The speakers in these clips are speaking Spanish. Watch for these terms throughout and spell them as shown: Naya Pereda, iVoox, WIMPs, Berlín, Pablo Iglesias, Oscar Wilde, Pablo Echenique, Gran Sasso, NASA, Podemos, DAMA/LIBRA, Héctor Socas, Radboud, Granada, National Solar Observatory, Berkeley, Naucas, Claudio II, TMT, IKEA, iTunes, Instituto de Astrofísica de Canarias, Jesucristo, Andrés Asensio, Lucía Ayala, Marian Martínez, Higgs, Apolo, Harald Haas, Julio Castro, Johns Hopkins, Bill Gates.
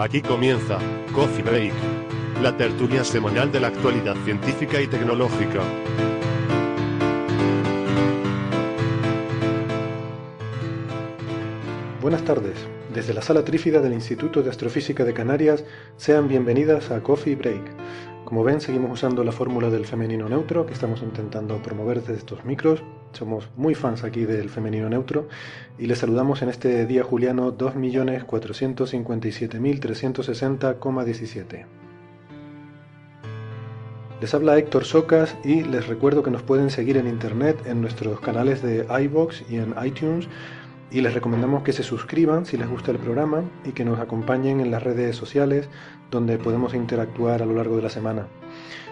Aquí comienza Coffee Break, la tertulia semanal de la actualidad científica y tecnológica. Buenas tardes. Desde la sala trífida del Instituto de Astrofísica de Canarias, sean bienvenidas a Coffee Break. Como ven, seguimos usando la fórmula del femenino neutro que estamos intentando promover desde estos micros. Somos muy fans aquí del femenino neutro y les saludamos en este día juliano 2.457.360,17. Les habla Héctor Socas y les recuerdo que nos pueden seguir en internet en nuestros canales de iVoox y en iTunes, y les recomendamos que se suscriban si les gusta el programa y que nos acompañen en las redes sociales donde podemos interactuar a lo largo de la semana.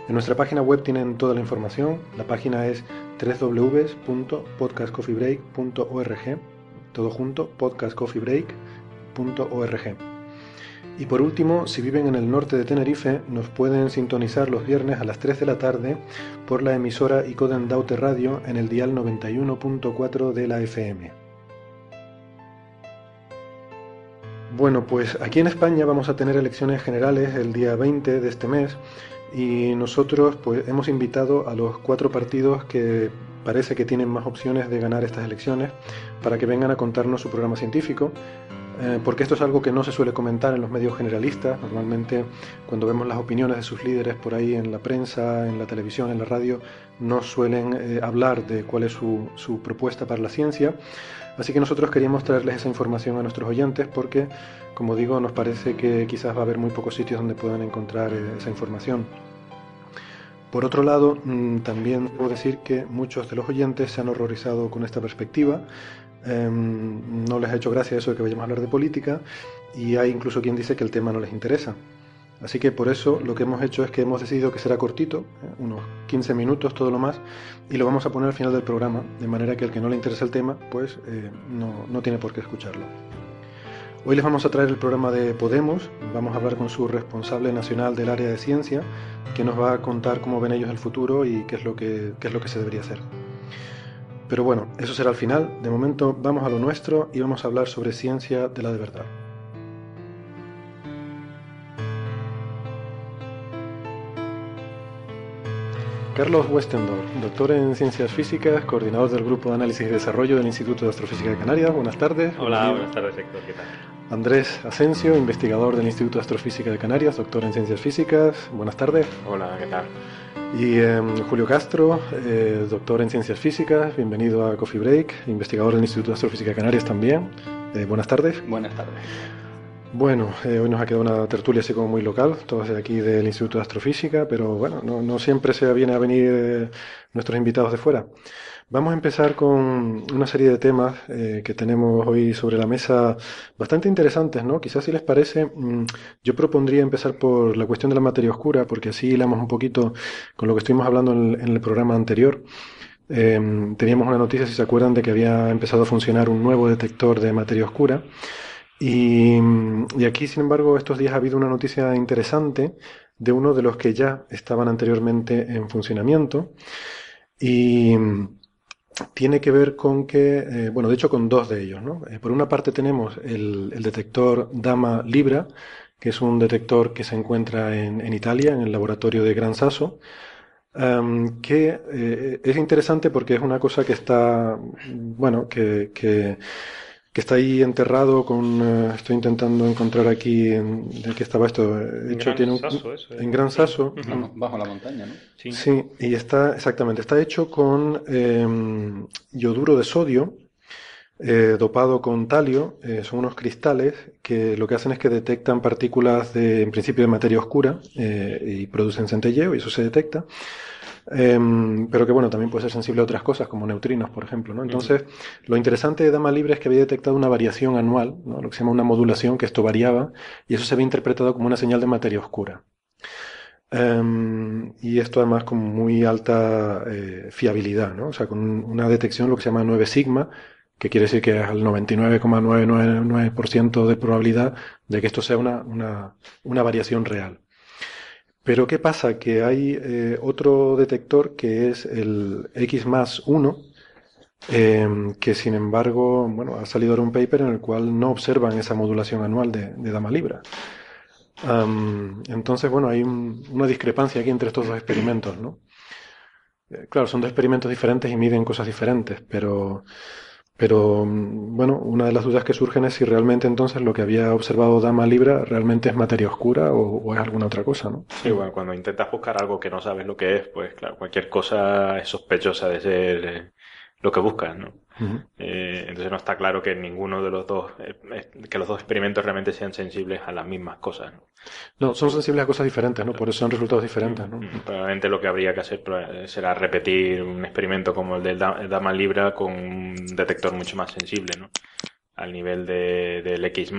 En nuestra página web tienen toda la información. La página es www.podcastcoffeebreak.org, todo junto, podcastcoffeebreak.org. Y por último, si viven en el norte de Tenerife, nos pueden sintonizar los viernes a las 3 de la tarde por la emisora Icoden Daute Radio en el dial 91.4 de la FM. Bueno, pues aquí en España vamos a tener elecciones generales el día 20 de este mes. Y nosotros pues hemos invitado a los 4 partidos que parece que tienen más opciones de ganar estas elecciones para que vengan a contarnos su programa científico, porque esto es algo que no se suele comentar en los medios generalistas. Normalmente cuando vemos las opiniones de sus líderes por ahí en la prensa, en la televisión, en la radio, no suelen hablar de cuál es su propuesta para la ciencia. Así que nosotros queríamos traerles esa información a nuestros oyentes porque, como digo, nos parece que quizás va a haber muy pocos sitios donde puedan encontrar esa información. Por otro lado, también debo decir que muchos de los oyentes se han horrorizado con esta perspectiva. No les ha hecho gracia eso de que vayamos a hablar de política y hay incluso quien dice que el tema no les interesa. Así que por eso lo que hemos hecho es que hemos decidido que será cortito, unos 15 minutos, todo lo más, y lo vamos a poner al final del programa, de manera que al que no le interesa el tema, pues no tiene por qué escucharlo. Hoy les vamos a traer el programa de Podemos. Vamos a hablar con su responsable nacional del área de ciencia, que nos va a contar cómo ven ellos el futuro y qué es lo que se debería hacer. Pero bueno, eso será al final. De momento vamos a lo nuestro y vamos a hablar sobre ciencia de la de verdad. Carlos Westendorf, doctor en Ciencias Físicas, coordinador del Grupo de Análisis y Desarrollo del Instituto de Astrofísica de Canarias. Buenas tardes. Hola, buenas tardes, Héctor. ¿Qué tal? Andrés Asensio, investigador del Instituto de Astrofísica de Canarias, doctor en Ciencias Físicas. Buenas tardes. Hola, ¿qué tal? Y Julio Castro, doctor en Ciencias Físicas. Bienvenido a Coffee Break, investigador del Instituto de Astrofísica de Canarias también. Buenas tardes. Buenas tardes. Bueno, hoy nos ha quedado una tertulia así como muy local, todos de aquí del Instituto de Astrofísica, pero bueno, no siempre se viene a venir nuestros invitados de fuera. Vamos a empezar con una serie de temas que tenemos hoy sobre la mesa bastante interesantes, ¿no? Quizás si les parece, yo propondría empezar por la cuestión de la materia oscura, porque así hilamos un poquito con lo que estuvimos hablando en el programa anterior. Teníamos una noticia, si se acuerdan, de que había empezado a funcionar un nuevo detector de materia oscura. Y aquí, sin embargo, estos días ha habido una noticia interesante de uno de los que ya estaban anteriormente en funcionamiento y tiene que ver con que, bueno, de hecho con dos de ellos, ¿no? Por una parte tenemos el detector DAMA/LIBRA, que es un detector que se encuentra en Italia, en el laboratorio de Gran Sasso, que es interesante porque es una cosa que está, bueno, que está ahí enterrado con... estoy intentando encontrar aquí en qué estaba esto. De hecho, tiene un... Sasso, eso, en Gran Sasso. Bajo la montaña, ¿no? Sí. Sí, y está... Exactamente. Está hecho con yoduro de sodio dopado con talio. Son unos cristales que lo que hacen es que detectan partículas de, en principio, de materia oscura y producen centelleo, y eso se detecta. Pero que bueno, también puede ser sensible a otras cosas como neutrinos, por ejemplo, ¿no? Entonces, lo interesante de DAMA/LIBRA es que había detectado una variación anual, ¿no? Lo que se llama una modulación, que esto variaba, y eso se había interpretado como una señal de materia oscura. Y esto además con muy alta fiabilidad, ¿no? O sea, con una detección, lo que se llama 9 sigma, que quiere decir que es al 99,999% de probabilidad de que esto sea una variación real. Pero ¿qué pasa? Que hay otro detector, que es el X+1, que sin embargo, bueno, ha salido ahora un paper en el cual no observan esa modulación anual de DAMA/LIBRA. Entonces, bueno, hay una discrepancia aquí entre estos dos experimentos, ¿no? Claro, son dos experimentos diferentes y miden cosas diferentes, pero bueno, una de las dudas que surgen es si realmente entonces lo que había observado DAMA/LIBRA realmente es materia oscura o es alguna otra cosa, ¿no? Sí, bueno, cuando intentas buscar algo que no sabes lo que es, pues claro, cualquier cosa es sospechosa de ser lo que buscas, ¿no? Uh-huh. Entonces no está claro que ninguno de los dos, que los dos experimentos realmente sean sensibles a las mismas cosas, ¿no? No, son sensibles a cosas diferentes, ¿no? Por eso son resultados diferentes, ¿no? Probablemente lo que habría que hacer será repetir un experimento como el del DAMA/LIBRA con un detector mucho más sensible, ¿no? Al nivel del X+,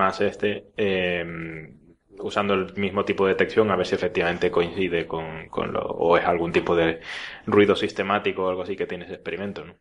usando el mismo tipo de detección, a ver si efectivamente coincide o es algún tipo de ruido sistemático o algo así que tiene ese experimento, ¿no?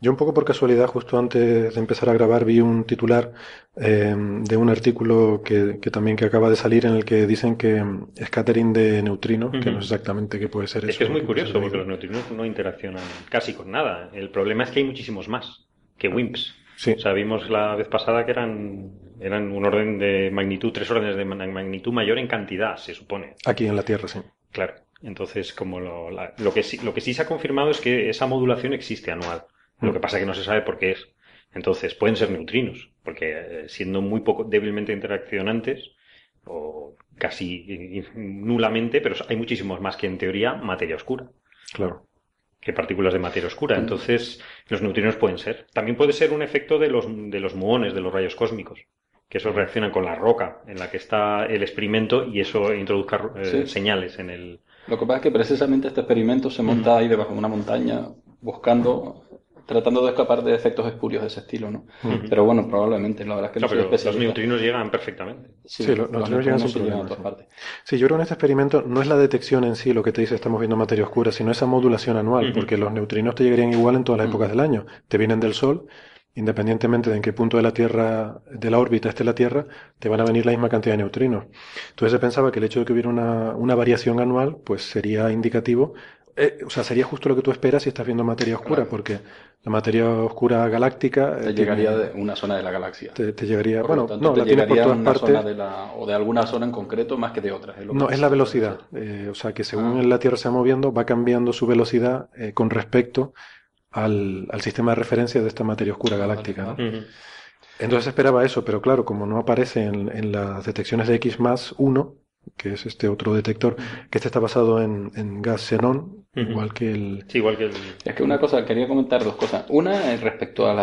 Yo un poco por casualidad, justo antes de empezar a grabar, vi un titular de un artículo que acaba de salir, en el que dicen que scattering de neutrinos, que no es exactamente qué puede ser eso. Es que es muy curioso, porque los neutrinos no interaccionan casi con nada. El problema es que hay muchísimos más que WIMPs. Sí. O sea, vimos la vez pasada que eran un orden de magnitud, 3 órdenes de magnitud mayor en cantidad, se supone. Aquí en la Tierra, sí. Claro. Entonces, como lo que sí se ha confirmado es que esa modulación existe anual. Lo que pasa es que no se sabe por qué es. Entonces, pueden ser neutrinos, porque siendo muy poco débilmente interaccionantes, o casi nulamente, pero hay muchísimos más que en teoría materia oscura. Claro. Que partículas de materia oscura. Entonces, los neutrinos pueden ser. También puede ser un efecto de los muones, de los rayos cósmicos, que esos reaccionan con la roca en la que está el experimento y eso introduzca señales en el... Lo que pasa es que precisamente este experimento se monta ahí debajo de una montaña, tratando de escapar de efectos espurios de ese estilo, ¿no? Pero bueno, probablemente, la verdad es que no pero los neutrinos llegan perfectamente. Sí, los neutrinos llegan sin problema, a todas partes. Sí, yo creo que en este experimento no es la detección en sí lo que te dice estamos viendo materia oscura, sino esa modulación anual, porque los neutrinos te llegarían igual en todas las épocas del año. Te vienen del Sol, independientemente de en qué punto de la Tierra, de la órbita esté la Tierra, te van a venir la misma cantidad de neutrinos. Entonces se pensaba que el hecho de que hubiera una variación anual, pues sería indicativo. O sea, sería justo lo que tú esperas si estás viendo materia oscura, claro. Porque la materia oscura galáctica... Te llegaría de una zona de la galaxia. Te llegaría... Bueno, tanto, no, la tiene por todas partes. Zona o de alguna zona en concreto más que de otras. No, es la velocidad. O sea, que según la Tierra se va moviendo, va cambiando su velocidad con respecto al sistema de referencia de esta materia oscura galáctica, ¿no? Uh-huh. Entonces esperaba eso, pero claro, como no aparece en las detecciones de X+1, que es este otro detector, que este está basado en gas xenón, igual que el... Sí, igual que el... Es que una cosa, quería comentar dos cosas. Una es respecto al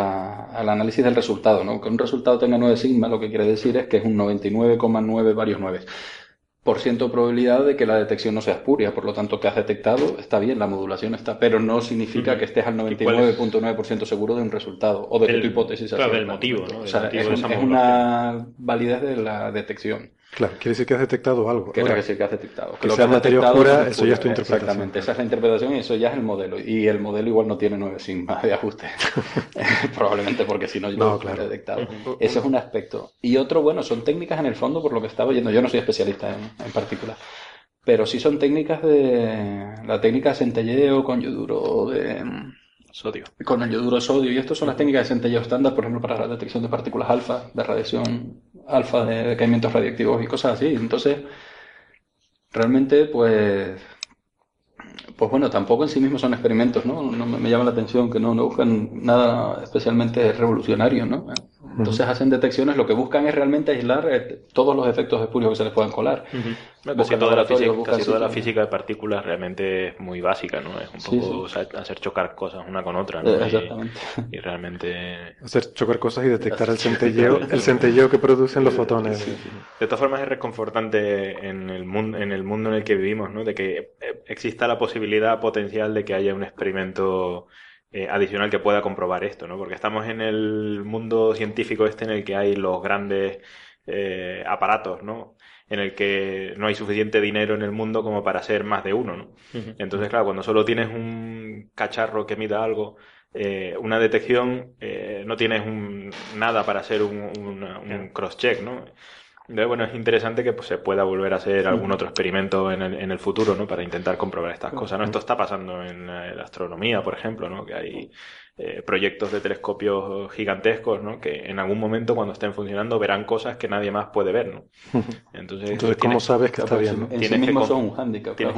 análisis del resultado, ¿no? Que un resultado tenga 9 sigma, lo que quiere decir es que es un 99,9 varios 9 por ciento de probabilidad de que la detección no sea espuria, por lo tanto que has detectado está bien, la modulación está, pero no significa que estés al 99,9% seguro de un resultado o de tu hipótesis. Claro, del motivo, ¿no? O sea, es una validez de la detección. Claro, quiere decir que has detectado algo. Quiere decir que has detectado. Que sea materia oscura, eso ya es tu interpretación. Exactamente, esa es la interpretación y eso ya es el modelo. Y el modelo igual no tiene 9 sigma de ajuste. Probablemente porque si no, yo no lo he detectado. Ese es un aspecto. Y otro, bueno, son técnicas en el fondo por lo que estaba yendo. Yo no soy especialista en particular. Pero sí son técnicas la técnica de centelleo con yoduro de... sodio. Con el yoduro de sodio. Y estas son las técnicas de centelleo estándar, por ejemplo, para la detección de partículas alfa, de radiación alfa, de decaimientos radiactivos y cosas así. Entonces, realmente, pues bueno, tampoco en sí mismos son experimentos, ¿no? No me llama la atención que no buscan nada especialmente revolucionario, ¿no? Entonces hacen detecciones, lo que buscan es realmente aislar todos los efectos espurios que se les puedan colar. Casi toda la física de partículas realmente es muy básica, ¿no? Es un poco hacer chocar cosas una con otra, ¿no? Exactamente. Y realmente... hacer chocar cosas y detectar el centelleo que producen los fotones. Sí. De todas formas es reconfortante en el mundo en el que vivimos, ¿no? De que exista la posibilidad potencial de que haya un experimento... adicional que pueda comprobar esto, ¿no? Porque estamos en el mundo científico en el que hay los grandes aparatos, ¿no? En el que no hay suficiente dinero en el mundo como para hacer más de uno, ¿no? Uh-huh. Entonces, claro, cuando solo tienes un cacharro que mida algo, una detección, no tienes nada para hacer un cross-check, ¿no? Entonces, bueno, es interesante que pues, se pueda volver a hacer algún otro experimento en el futuro, ¿no? Para intentar comprobar estas cosas, ¿no? Esto está pasando en la astronomía, por ejemplo, ¿no? Que hay proyectos de telescopios gigantescos, ¿no? Que en algún momento, cuando estén funcionando, verán cosas que nadie más puede ver, ¿no? Entonces ¿cómo sabes que está bien? En sí mismos son un hándicap. Tienes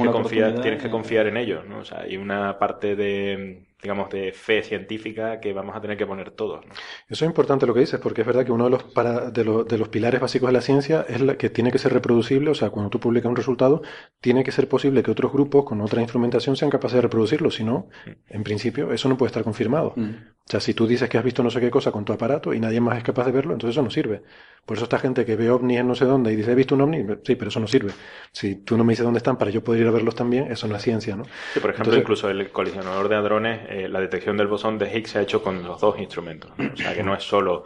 que confiar en ellos, ¿no? O sea, hay una parte de... digamos, de fe científica que vamos a tener que poner todos, ¿no? Eso es importante lo que dices, porque es verdad que uno de los pilares básicos de la ciencia es la que tiene que ser reproducible, o sea, cuando tú publicas un resultado, tiene que ser posible que otros grupos con otra instrumentación sean capaces de reproducirlo, si no, en principio, eso no puede estar confirmado. O sea, si tú dices que has visto no sé qué cosa con tu aparato y nadie más es capaz de verlo, entonces eso no sirve. Por eso esta gente que ve ovnis en no sé dónde y dice, he visto un ovni, sí, pero eso no sirve. Si tú no me dices dónde están para yo poder ir a verlos también, eso no es ciencia, ¿no? Sí, por ejemplo, entonces, incluso el colisionador de hadrones, la detección del bosón de Higgs se ha hecho con los dos instrumentos, ¿no? O sea, que no es solo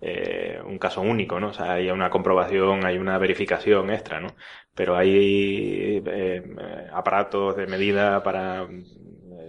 un caso único, ¿no? O sea, hay una comprobación, hay una verificación extra, ¿no? Pero hay aparatos de medida para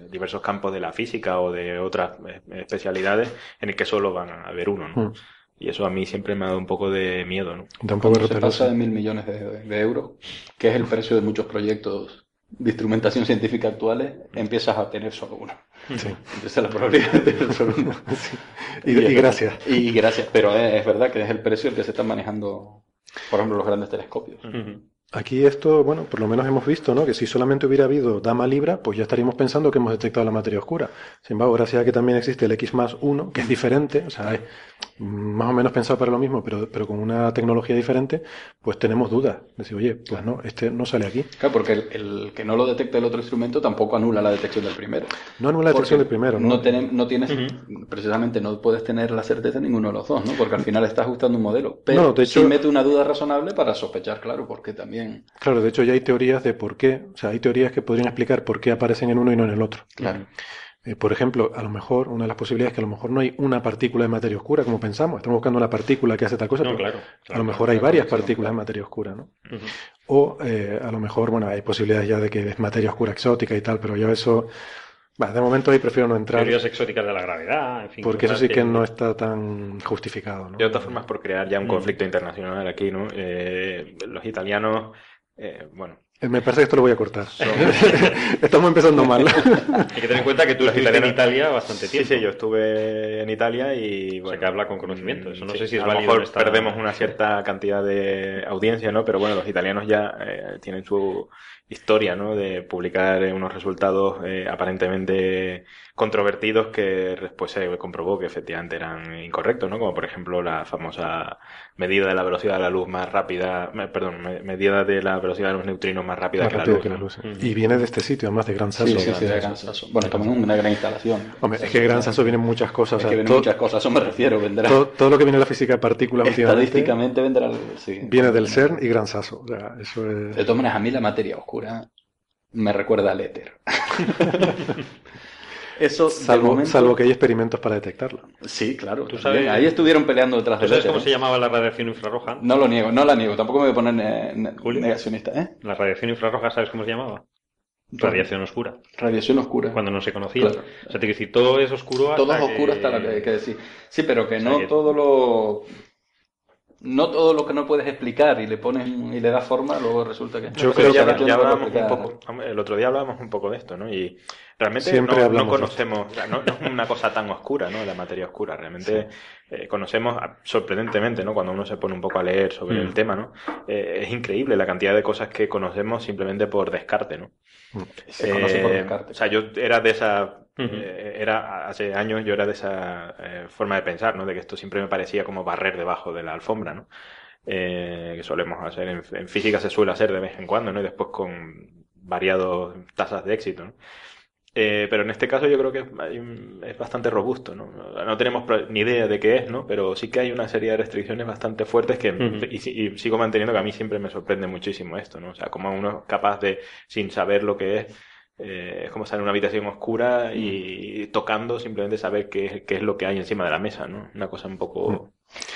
diversos campos de la física o de otras especialidades en el que solo van a haber uno, ¿no? Y eso a mí siempre me ha dado un poco de miedo, ¿no? Tampoco se pasa de 1.000 millones de euros, que es el precio de muchos proyectos de instrumentación científica actuales, empiezas a tener solo uno. Sí. Empieza la probabilidad de tener solo uno. Sí. Y gracias. Pero es verdad que es el precio el que se están manejando, por ejemplo, los grandes telescopios. Uh-huh. Aquí esto, bueno, por lo menos hemos visto, ¿no? Que si solamente hubiera habido DAMA/LIBRA, pues ya estaríamos pensando que hemos detectado la materia oscura. Sin embargo, gracias a que también existe el X+1, que es diferente, o sea, es más o menos pensado para lo mismo, pero con una tecnología diferente, pues tenemos dudas. Decir, oye, pues no, este no sale aquí. Claro, porque el que no lo detecte el otro instrumento tampoco anula la detección del primero. No anula la detección del primero, ¿no? No tienes, precisamente no puedes tener la certeza de ninguno de los dos, ¿no? Porque al final estás ajustando un modelo. Pero no, de hecho, sí mete una duda razonable para sospechar, claro, porque también. Claro, de hecho ya hay teorías de por qué, o sea, hay teorías que podrían explicar por qué aparecen en uno y no en el otro. Claro. Por ejemplo, a lo mejor, una de las posibilidades es que a lo mejor no hay una partícula de materia oscura, como pensamos. Estamos buscando una partícula que hace tal cosa, no, pero claro, a lo mejor hay varias partículas de materia oscura, ¿no? Uh-huh. O a lo mejor, bueno, hay posibilidades ya de que es materia oscura exótica y tal, pero ya eso... Bah, de momento ahí prefiero no entrar. Teorías exóticas de la gravedad, en fin. Porque eso sí que no está tan justificado, ¿no? De todas formas, por crear ya un conflicto internacional aquí, ¿no? Los italianos, bueno... Me parece que esto lo voy a cortar. Estamos empezando mal. Hay que tener en cuenta que tú estuviste en Italia bastante tiempo. Sí, yo estuve en Italia y... Bueno, o sea, que habla con conocimiento. Eso no sé si es válido. A lo mejor perdemos una cierta cantidad de audiencia, ¿no? Pero bueno, los italianos ya tienen su historia, ¿no? De publicar unos resultados aparentemente controvertidos que después se comprobó que efectivamente eran incorrectos, ¿no? Como por ejemplo la famosa medida de la velocidad de la luz más rápida... medida de la velocidad de los neutrinos más rápida que la luz. ¿No? Y viene de este sitio, además de Gran Sasso. Sí, de Gran Sasso. Bueno, también una gran instalación. Hombre, es que Gran Sasso vienen muchas cosas. Eso me refiero. Todo lo que viene de la física de partículas estadísticamente vendrá. Sí, viene del CERN y Gran Sasso. O sea, eso es... De todas maneras, a mí la materia oscura me recuerda al éter. Eso, salvo que hay experimentos para detectarla. Sí, claro. ¿Tú sabes? Ahí estuvieron peleando detrás de la... ¿Sabes cómo se llamaba la radiación infrarroja? No lo niego, no la niego. Tampoco me voy a poner negacionista, ¿eh? La radiación infrarroja, ¿sabes cómo se llamaba? Radiación oscura. Radiación oscura. Cuando no se conocía. Claro. O sea, te quiero decir, todo es oscuro hasta... Todo es oscuro hasta la que decís. Sí, pero que no todo lo... No todo lo que no puedes explicar y le pones y le das forma, luego resulta que... Yo creo que ya hablábamos un poco de esto, ¿no? Y Realmente no conocemos, no es una cosa tan oscura, ¿no? La materia oscura. Realmente conocemos, sorprendentemente, ¿no? Cuando uno se pone un poco a leer sobre el tema, ¿no? Es increíble la cantidad de cosas que conocemos simplemente por descarte, ¿no? Se conoce por descarte. O sea, yo era de esa... hace años yo era de esa forma de pensar, ¿no? De que esto siempre me parecía como barrer debajo de la alfombra, ¿no? Que solemos hacer, en física se suele hacer de vez en cuando, ¿no? Y después con variadas tasas de éxito, ¿no? Pero en este caso yo creo que es bastante robusto, ¿no? No tenemos ni idea de qué es, ¿no? Pero sí que hay una serie de restricciones bastante fuertes que y sigo manteniendo que a mí siempre me sorprende muchísimo esto, ¿no? O sea, como uno es capaz de, sin saber lo que es como estar en una habitación oscura y tocando, simplemente saber qué es lo que hay encima de la mesa, ¿no? Una cosa un poco...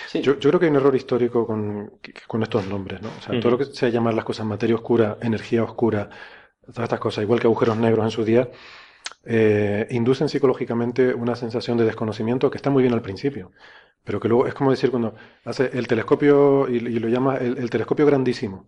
Sí. Yo creo que hay un error histórico con estos nombres, ¿no? O sea, todo lo que sea llamar las cosas materia oscura, energía oscura, todas estas cosas, igual que agujeros negros en su día, inducen psicológicamente una sensación de desconocimiento que está muy bien al principio, pero que luego es como decir cuando hace el telescopio y lo llama el telescopio grandísimo.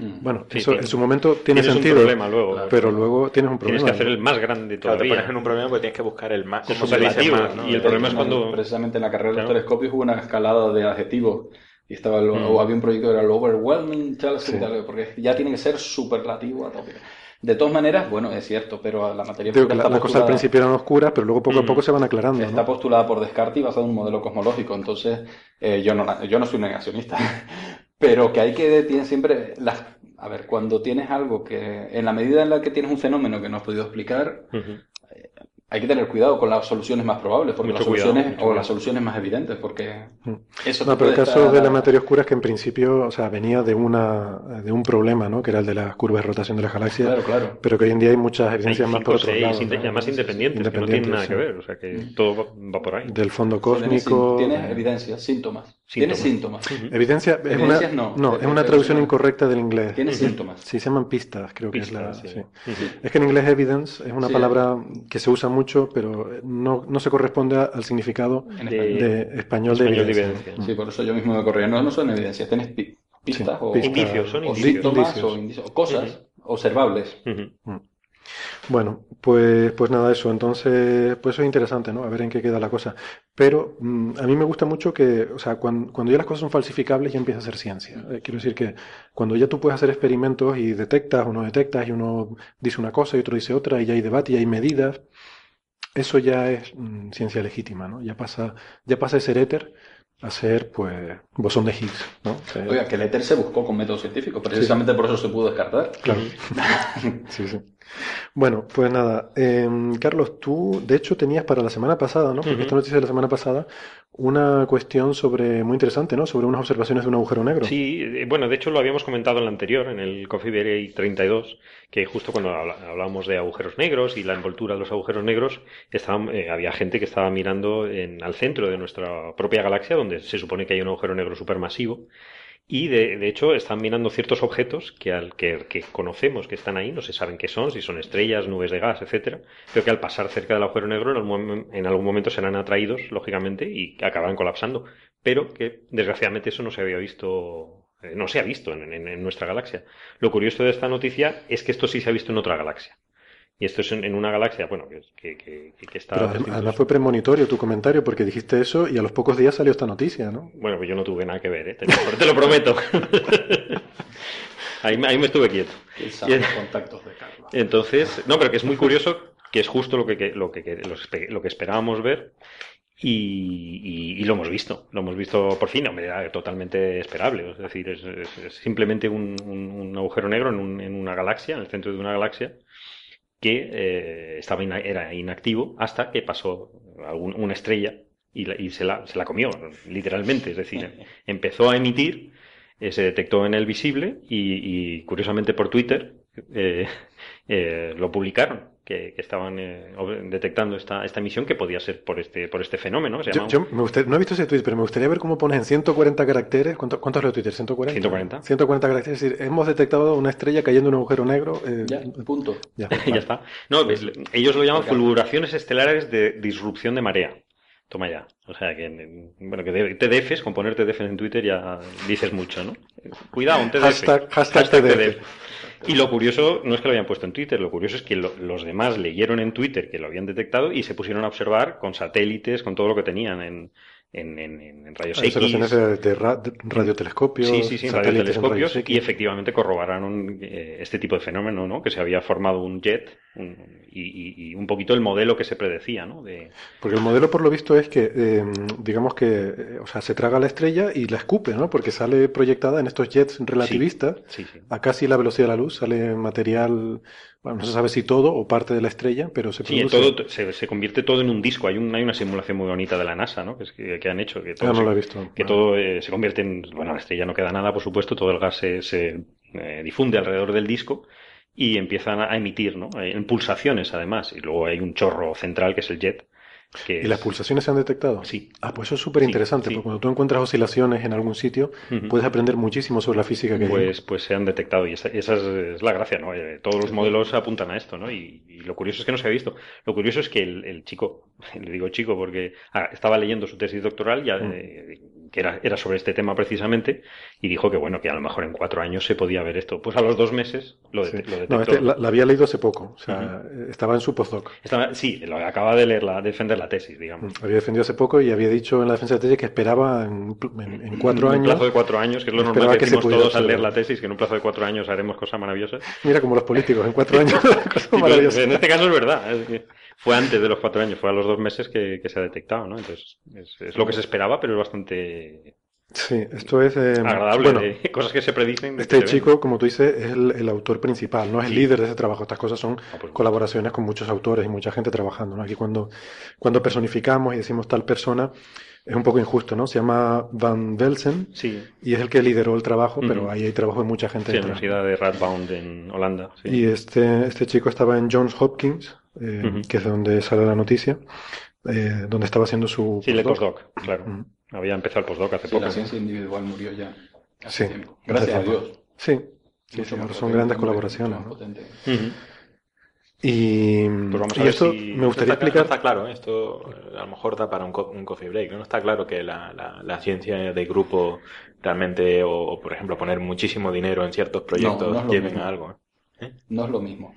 Bueno, sí, eso en su momento tiene sentido, un problema luego, claro, pero luego tienes un problema. Tienes que hacer el más grande todavía. Claro, te pones en un problema porque tienes que buscar el más. Como se dice más, ¿no? Y el problema es cuando... Precisamente en la carrera de los telescopios hubo una escalada de adjetivos. Y estaba o había un proyecto que era el overwhelming telescope, porque ya tiene que ser superlativo a tópico. De todas maneras, bueno, es cierto, pero la materia oscura está postulada... Las cosas al principio eran oscuras, pero luego poco a poco se van aclarando. Está postulada por Descartes y basada en un modelo cosmológico, entonces yo no soy negacionista. Pero que hay que... Tienes siempre... A ver, cuando tienes algo que... En la medida en la que tienes un fenómeno que no has podido explicar, hay que tener cuidado con las soluciones más probables, porque las soluciones más evidentes, porque... eso no, pero el caso de la materia oscura es que en principio, o sea, venía de un problema, ¿no? Que era el de las curvas de rotación de las galaxias. Claro, claro. Pero que hoy en día hay muchas evidencias más por otro lado. Más independientes, que no tienen nada que ver, o sea, que todo va por ahí. Del fondo cósmico... Tienes evidencias, síntomas. Evidencia es una... No, es una traducción incorrecta del inglés. Tiene síntomas. Sí, se llaman pistas, creo que es la... Es que en inglés evidence es una palabra que se usa mucho, pero no se corresponde al significado de español de evidencia. Sí, por eso yo mismo me corría. No son evidencias, tienes pistas o indicios, son indicios o cosas observables. Bueno, pues nada, eso. Entonces, pues eso es interesante, ¿no? A ver en qué queda la cosa. Pero a mí me gusta mucho que, o sea, cuando ya las cosas son falsificables ya empieza a ser ciencia. Quiero decir que cuando ya tú puedes hacer experimentos y detectas, y uno dice una cosa y otro dice otra, y ya hay debate y hay medidas, eso ya es ciencia legítima, ¿no? Ya pasa de ser éter a ser, pues, bosón de Higgs, ¿no? Oiga, que el éter se buscó con método científico, precisamente por eso se pudo descartar. Claro. Sí. Bueno, pues nada, Carlos, tú de hecho tenías para la semana pasada, ¿no? Porque esta noticia de la semana pasada, una cuestión muy interesante, ¿no? Sobre unas observaciones de un agujero negro. Sí, bueno, de hecho lo habíamos comentado en la anterior, en el Coffee Break 32, que justo cuando hablábamos de agujeros negros y la envoltura de los agujeros negros, había gente que estaba mirando al centro de nuestra propia galaxia, donde se supone que hay un agujero negro supermasivo. Y de hecho están mirando ciertos objetos que conocemos que están ahí, no se saben qué son, si son estrellas, nubes de gas, etcétera, pero que al pasar cerca del agujero negro en algún momento serán atraídos, lógicamente, y acabarán colapsando. Pero que desgraciadamente eso no se ha visto en nuestra galaxia. Lo curioso de esta noticia es que esto sí se ha visto en otra galaxia. Y esto es en una galaxia, bueno, que está... Pero además fue premonitorio tu comentario, porque dijiste eso y a los pocos días salió esta noticia, ¿no? Bueno, pues yo no tuve nada que ver, ¿eh? Te lo prometo. ahí me estuve quieto. Contactos de Carlos. Entonces, no, pero que es muy curioso, que es justo lo que esperábamos ver. Y lo hemos visto por fin, hombre, era totalmente esperable, es decir, es simplemente un agujero negro en una galaxia, en el centro de una galaxia, que era inactivo hasta que pasó una estrella y se la comió, literalmente. Es decir, empezó a emitir, se detectó en el visible y curiosamente por Twitter lo publicaron, que estaban detectando esta emisión que podía ser por este fenómeno. No he visto ese tweet, pero me gustaría ver cómo pones en 140 caracteres. ¿Cuántos de Twitter? 140 caracteres. Es decir, hemos detectado una estrella cayendo en un agujero negro. Ya, punto. Ya, vale. Ya está. No, pues, ellos lo llaman fulguraciones estelares de disrupción de marea. Toma ya. O sea, que bueno, que TDFs, con poner TDFs en Twitter ya dices mucho, ¿no? Cuidado, un TDF. Hashtag TDF. Y lo curioso no es que lo hayan puesto en Twitter, lo curioso es que los demás leyeron en Twitter que lo habían detectado y se pusieron a observar con satélites, con todo lo que tenían en rayos X. De radiotelescopios. Sí, radiotelescopios. Y efectivamente corroboraron este tipo de fenómeno, ¿no? Que se había formado un jet y un poquito el modelo que se predecía, ¿no? Porque el modelo, por lo visto, es que, digamos que, se traga la estrella y la escupe, ¿no? Porque sale proyectada en estos jets relativistas a casi la velocidad de la luz, sale material. Bueno, no se sabe si todo o parte de la estrella, pero se produce. Sí, todo, se convierte todo en un disco. Hay una simulación muy bonita de la NASA, ¿no? Que han hecho. Que todo no lo he visto. Que todo se convierte en... Bueno, la estrella no queda nada, por supuesto. Todo el gas se difunde alrededor del disco y empiezan a emitir, ¿no? En pulsaciones, además. Y luego hay un chorro central, que es el jet. Las pulsaciones se han detectado? Sí. Ah, pues eso es súper interesante, porque cuando tú encuentras oscilaciones en algún sitio, puedes aprender muchísimo sobre la física que hay. Pues se han detectado, y esa es la gracia, ¿no? Todos los modelos apuntan a esto, ¿no? Y lo curioso es que no se ha visto. Lo curioso es que el chico, le digo chico porque estaba leyendo su tesis doctoral, que era sobre este tema precisamente, y dijo que bueno, que a lo mejor en 4 años se podía ver esto. Pues a los 2 meses lo detectó. No, la había leído hace poco, o sea, estaba en su postdoc. Lo acaba de leer, defender la tesis, digamos. Había defendido hace poco y había dicho en la defensa de la tesis que esperaba en 4 años. En un plazo de 4 años, que es lo normal que decimos todos al leer la tesis, que en un plazo de 4 años haremos cosas maravillosas. Mira, como los políticos, en 4 años cosas maravillosas. Pues en este caso es verdad, es que fue antes de los 4 años, fue a los 2 meses que se ha detectado, ¿no? Entonces, es lo que se esperaba, pero es bastante... Sí, esto es... agradable, bueno, cosas que se predicen. Este chico, como tú dices, es el autor principal, no es el líder de ese trabajo. Estas cosas son colaboraciones con muchos autores y mucha gente trabajando, ¿no? Aquí cuando personificamos y decimos tal persona, es un poco injusto, ¿no? Se llama Van Velzen y es el que lideró el trabajo, pero ahí hay trabajo de mucha gente. Sí, en la Universidad de Radboud en Holanda. Sí. Y este chico estaba en Johns Hopkins, que es donde sale la noticia, donde estaba haciendo su... Sí, postdoc, claro. Había empezado el postdoc hace poco. La ciencia individual murió ya hace tiempo. Gracias a Dios. Sí, son grandes colaboraciones, ¿no? Y esto me gustaría explicar. No está claro, esto a lo mejor da para un coffee break, ¿no? No está claro que la ciencia de grupo realmente, o por ejemplo poner muchísimo dinero en ciertos proyectos lleven a algo, ¿eh? No es lo mismo.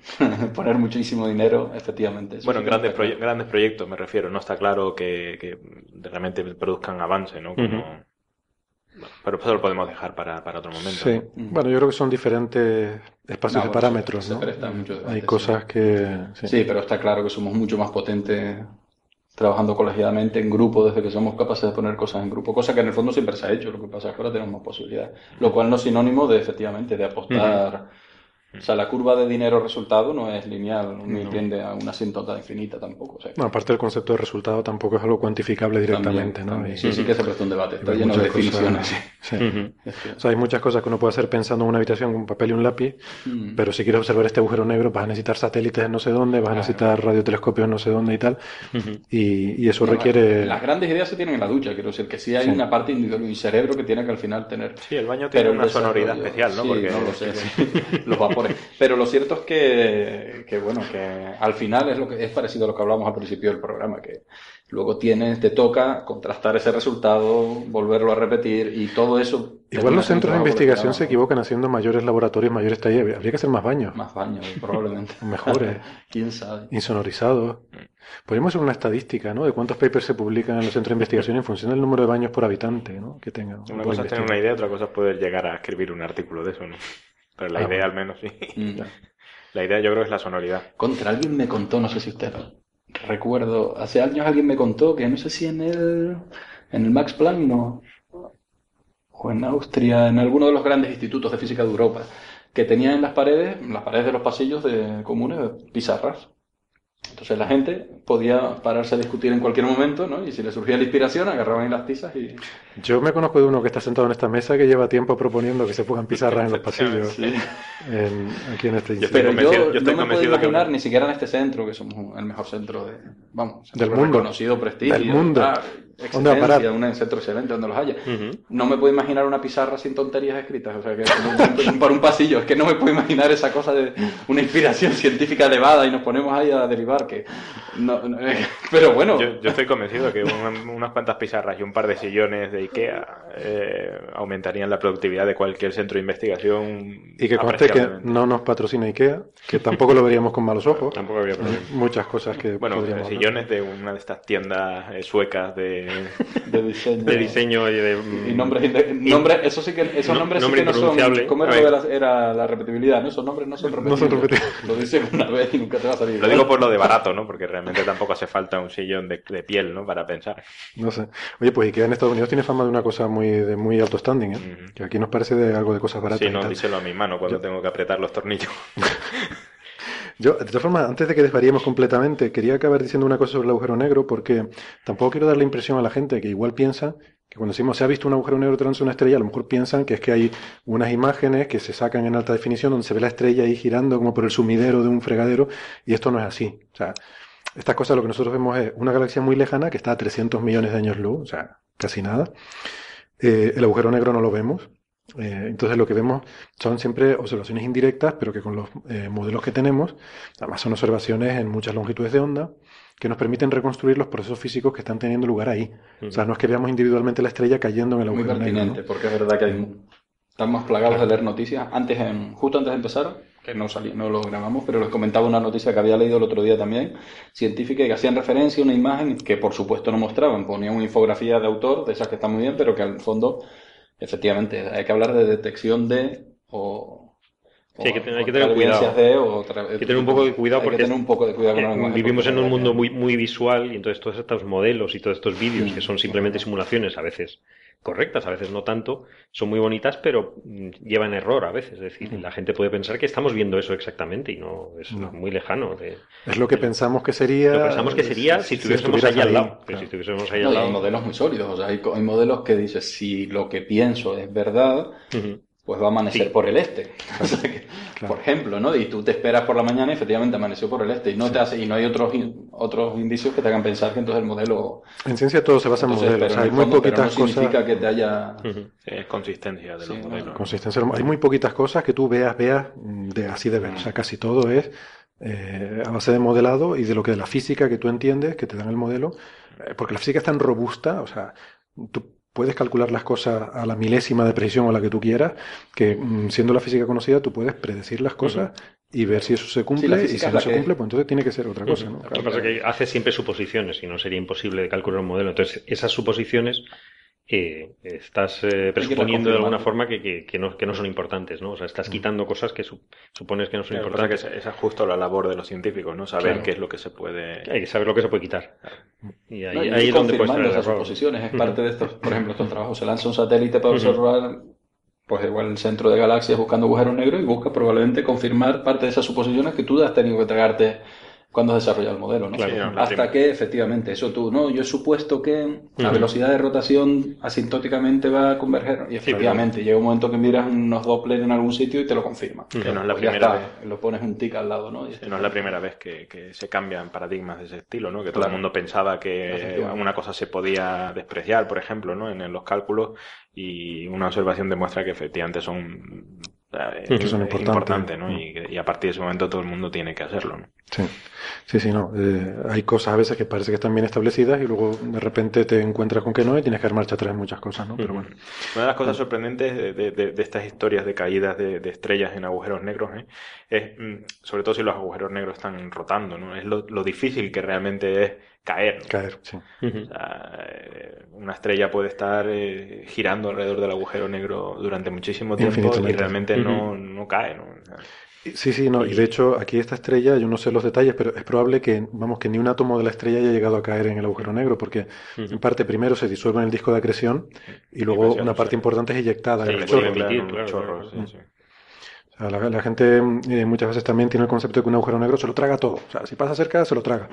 Poner muchísimo dinero, efectivamente. Bueno, en grandes proyectos me refiero. No está claro que realmente produzcan avance, ¿no? Pero eso lo podemos dejar para otro momento. Sí. Bueno, yo creo que son diferentes espacios de parámetros, ¿no? Hay cosas que... Sí, pero está claro que somos mucho más potentes trabajando colegiadamente en grupo, desde que somos capaces de poner cosas en grupo, cosa que en el fondo siempre se ha hecho. Lo que pasa es que ahora tenemos más posibilidades. Lo cual no es sinónimo de, efectivamente, de apostar... O sea, la curva de dinero-resultado no es lineal, no tiende a una asíntota infinita tampoco. O sea. No, aparte el concepto de resultado tampoco es algo cuantificable directamente, también. ¿No? Sí que se presta un debate, está lleno de definiciones. O sea, hay muchas cosas que uno puede hacer pensando en una habitación con papel y un lápiz, pero si quieres observar este agujero negro vas a necesitar satélites en no sé dónde, vas a necesitar radiotelescopios en no sé dónde y tal, y eso requiere... Las grandes ideas se tienen en la ducha, quiero decir, que sí hay una parte individual y cerebro que tiene que al final tener... Sí, el baño tiene una sonoridad especial, ¿no? Porque no lo sé, los vapores. Pero lo cierto es que al final es lo que es parecido a lo que hablamos al principio del programa, que luego te toca contrastar ese resultado, volverlo a repetir y todo eso. Igual los centros de investigación se equivocan haciendo mayores laboratorios, mayores talleres. Habría que hacer más baños. Más baños, probablemente. Mejores. ¿Quién sabe? Insonorizados. Podríamos hacer una estadística, ¿no? De cuántos papers se publican en los centros de investigación en función del número de baños por habitante, ¿no? Que tengan. Una cosa es tener una idea, otra cosa es poder llegar a escribir un artículo de eso, ¿no? Pero la idea al menos sí. La idea yo creo que es la sonoridad. Contra, alguien me contó, no sé si usted recuerdo, hace años alguien me contó que no sé si en el Max Planck o en Austria, en alguno de los grandes institutos de física de Europa, que tenían en las paredes de los pasillos comunes pizarras. Entonces la gente podía pararse a discutir en cualquier momento, ¿no? Y si le surgía la inspiración, agarraban ahí las tizas y... Yo me conozco de uno que está sentado en esta mesa que lleva tiempo proponiendo que se pongan pizarras en los pasillos. Aquí en este instituto. Pero yo no me puedo imaginar ni siquiera en este centro, que somos el mejor centro del mundo, reconocido prestigio. Del mundo. excelente, un centro excelente donde los haya. No me puedo imaginar una pizarra sin tonterías escritas, o sea, que para un pasillo, es que no me puedo imaginar esa cosa de una inspiración científica elevada y nos ponemos ahí a derivar, que no, pero bueno. Yo estoy convencido que unas cuantas pizarras y un par de sillones de IKEA aumentarían la productividad de cualquier centro de investigación. Y que conste que no nos patrocina IKEA, que tampoco lo veríamos con malos ojos. Tampoco habría problema. Muchas cosas que podríamos sillones de una de estas tiendas suecas de diseño y de... Y nombres, eso sí que, esos nombres sí que no son... ¿Cómo era la repetibilidad? ¿No? Esos nombres no son repetibles. No son repetibles. Lo dicen una vez y nunca te va a salir. Lo digo por lo de barato, ¿no? Porque realmente tampoco hace falta un sillón de piel, ¿no? Para pensar. No sé. Oye, pues IKEA en Estados Unidos tiene fama de una cosa muy alto standing, ¿eh? Que aquí nos parece de algo de cosas baratas. Sí, no, díselo a mi mano cuando tengo que apretar los tornillos. Yo, de todas formas, antes de que desvariemos completamente, quería acabar diciendo una cosa sobre el agujero negro, porque tampoco quiero dar la impresión a la gente que igual piensa que cuando decimos se ha visto un agujero negro tras una estrella, a lo mejor piensan que es que hay unas imágenes que se sacan en alta definición donde se ve la estrella ahí girando como por el sumidero de un fregadero, y esto no es así. O sea, estas cosas, lo que nosotros vemos es una galaxia muy lejana que está a 300 millones de años luz, o sea, casi nada. El agujero negro no lo vemos. Entonces lo que vemos son siempre observaciones indirectas, pero que con los modelos que tenemos, además son observaciones en muchas longitudes de onda, que nos permiten reconstruir los procesos físicos que están teniendo lugar ahí. O sea, no es que veamos individualmente la estrella cayendo en el agujero negro. Muy pertinente, ¿no? Porque es verdad que estamos plagados de leer noticias. Justo antes de empezar, que no lo grabamos, pero les comentaba una noticia que había leído el otro día también, científica, que hacían referencia a una imagen que por supuesto no mostraban, ponían una infografía de autor, de esas que están muy bien, pero que al fondo... Efectivamente, hay que hablar de detección de hay que tener cuidado. Hay que tener un poco de cuidado porque vivimos en un mundo muy, muy visual, y entonces todos estos modelos y todos estos vídeos que son simplemente simulaciones, a veces correctas, a veces no tanto, son muy bonitas, pero llevan error a veces. Es decir, la gente puede pensar que estamos viendo eso exactamente y no, es muy lejano. Es lo que pensamos que sería. Lo que pensamos que sería si estuviésemos ahí al lado. Pero si estuviésemos ahí al lado. Hay modelos muy sólidos. O sea, hay modelos que dicen, si lo que pienso es verdad, pues va a amanecer por el este. O sea que, por ejemplo, ¿no? Y tú te esperas por la mañana y efectivamente amaneció por el este. Y no te hace, y no hay otros indicios que te hagan pensar que entonces el modelo... En ciencia todo se basa en modelos. Hay muy poquitas cosas... significa que te haya... consistencia de los modelos. No. Consistencia. Hay muy poquitas cosas que tú veas de así de ver. O sea, casi todo es a base de modelado y de lo que de la física que tú entiendes, que te dan el modelo. Porque la física es tan robusta, o sea, tú... puedes calcular las cosas a la milésima de precisión o la que tú quieras, que siendo la física conocida tú puedes predecir las cosas y ver si eso se cumple, y si no se cumple, pues entonces tiene que ser otra cosa, ¿no? Lo que pasa es que hace siempre suposiciones y no sería imposible de calcular un modelo. Entonces esas suposiciones estás presuponiendo de alguna forma que no son importantes, ¿no? O sea, estás quitando cosas que supones que no son importantes. Esa es justo la labor de los científicos, ¿no? Saber qué es lo que se puede... Hay que saber lo que se puede quitar. Y ahí es donde puedes traer esas suposiciones. Es parte de estos, por ejemplo, estos trabajos. Se lanza un satélite para observar, pues igual el centro de galaxias buscando agujeros negros, y busca probablemente confirmar parte de esas suposiciones que tú has tenido que tragarte cuando has desarrollado el modelo, ¿no? Claro, hasta que efectivamente eso tú, no, yo he supuesto que la velocidad de rotación asintóticamente va a converger, y efectivamente llega un momento que miras unos Doppler en algún sitio y te lo confirma. Que no es la primera vez. Lo pones un tic al lado, ¿no? Y no es la primera vez que se cambian paradigmas de ese estilo, ¿no? Que todo el mundo pensaba que una cosa se podía despreciar, por ejemplo, ¿no? En los cálculos, y una observación demuestra que efectivamente son... es importante, ¿no? Y a partir de ese momento todo el mundo tiene que hacerlo, ¿no? Sí, hay cosas a veces que parece que están bien establecidas y luego de repente te encuentras con que no, y tienes que dar marcha atrás en muchas cosas, ¿no? Pero bueno. Una de las cosas sorprendentes de estas historias de caídas de estrellas en agujeros negros, es, sobre todo si los agujeros negros están rotando, ¿no? Es lo difícil que realmente es caer, sí. O sea, una estrella puede estar girando alrededor del agujero negro durante muchísimo tiempo y realmente no cae, ¿no? O sea, sí, y de hecho aquí esta estrella, yo no sé los detalles, pero es probable que, que ni un átomo de la estrella haya llegado a caer en el agujero negro, porque en parte primero se disuelve en el disco de acreción y luego una parte importante es eyectada en el chorro. La gente muchas veces también tiene el concepto de que un agujero negro se lo traga todo. O sea, si pasa cerca, se lo traga.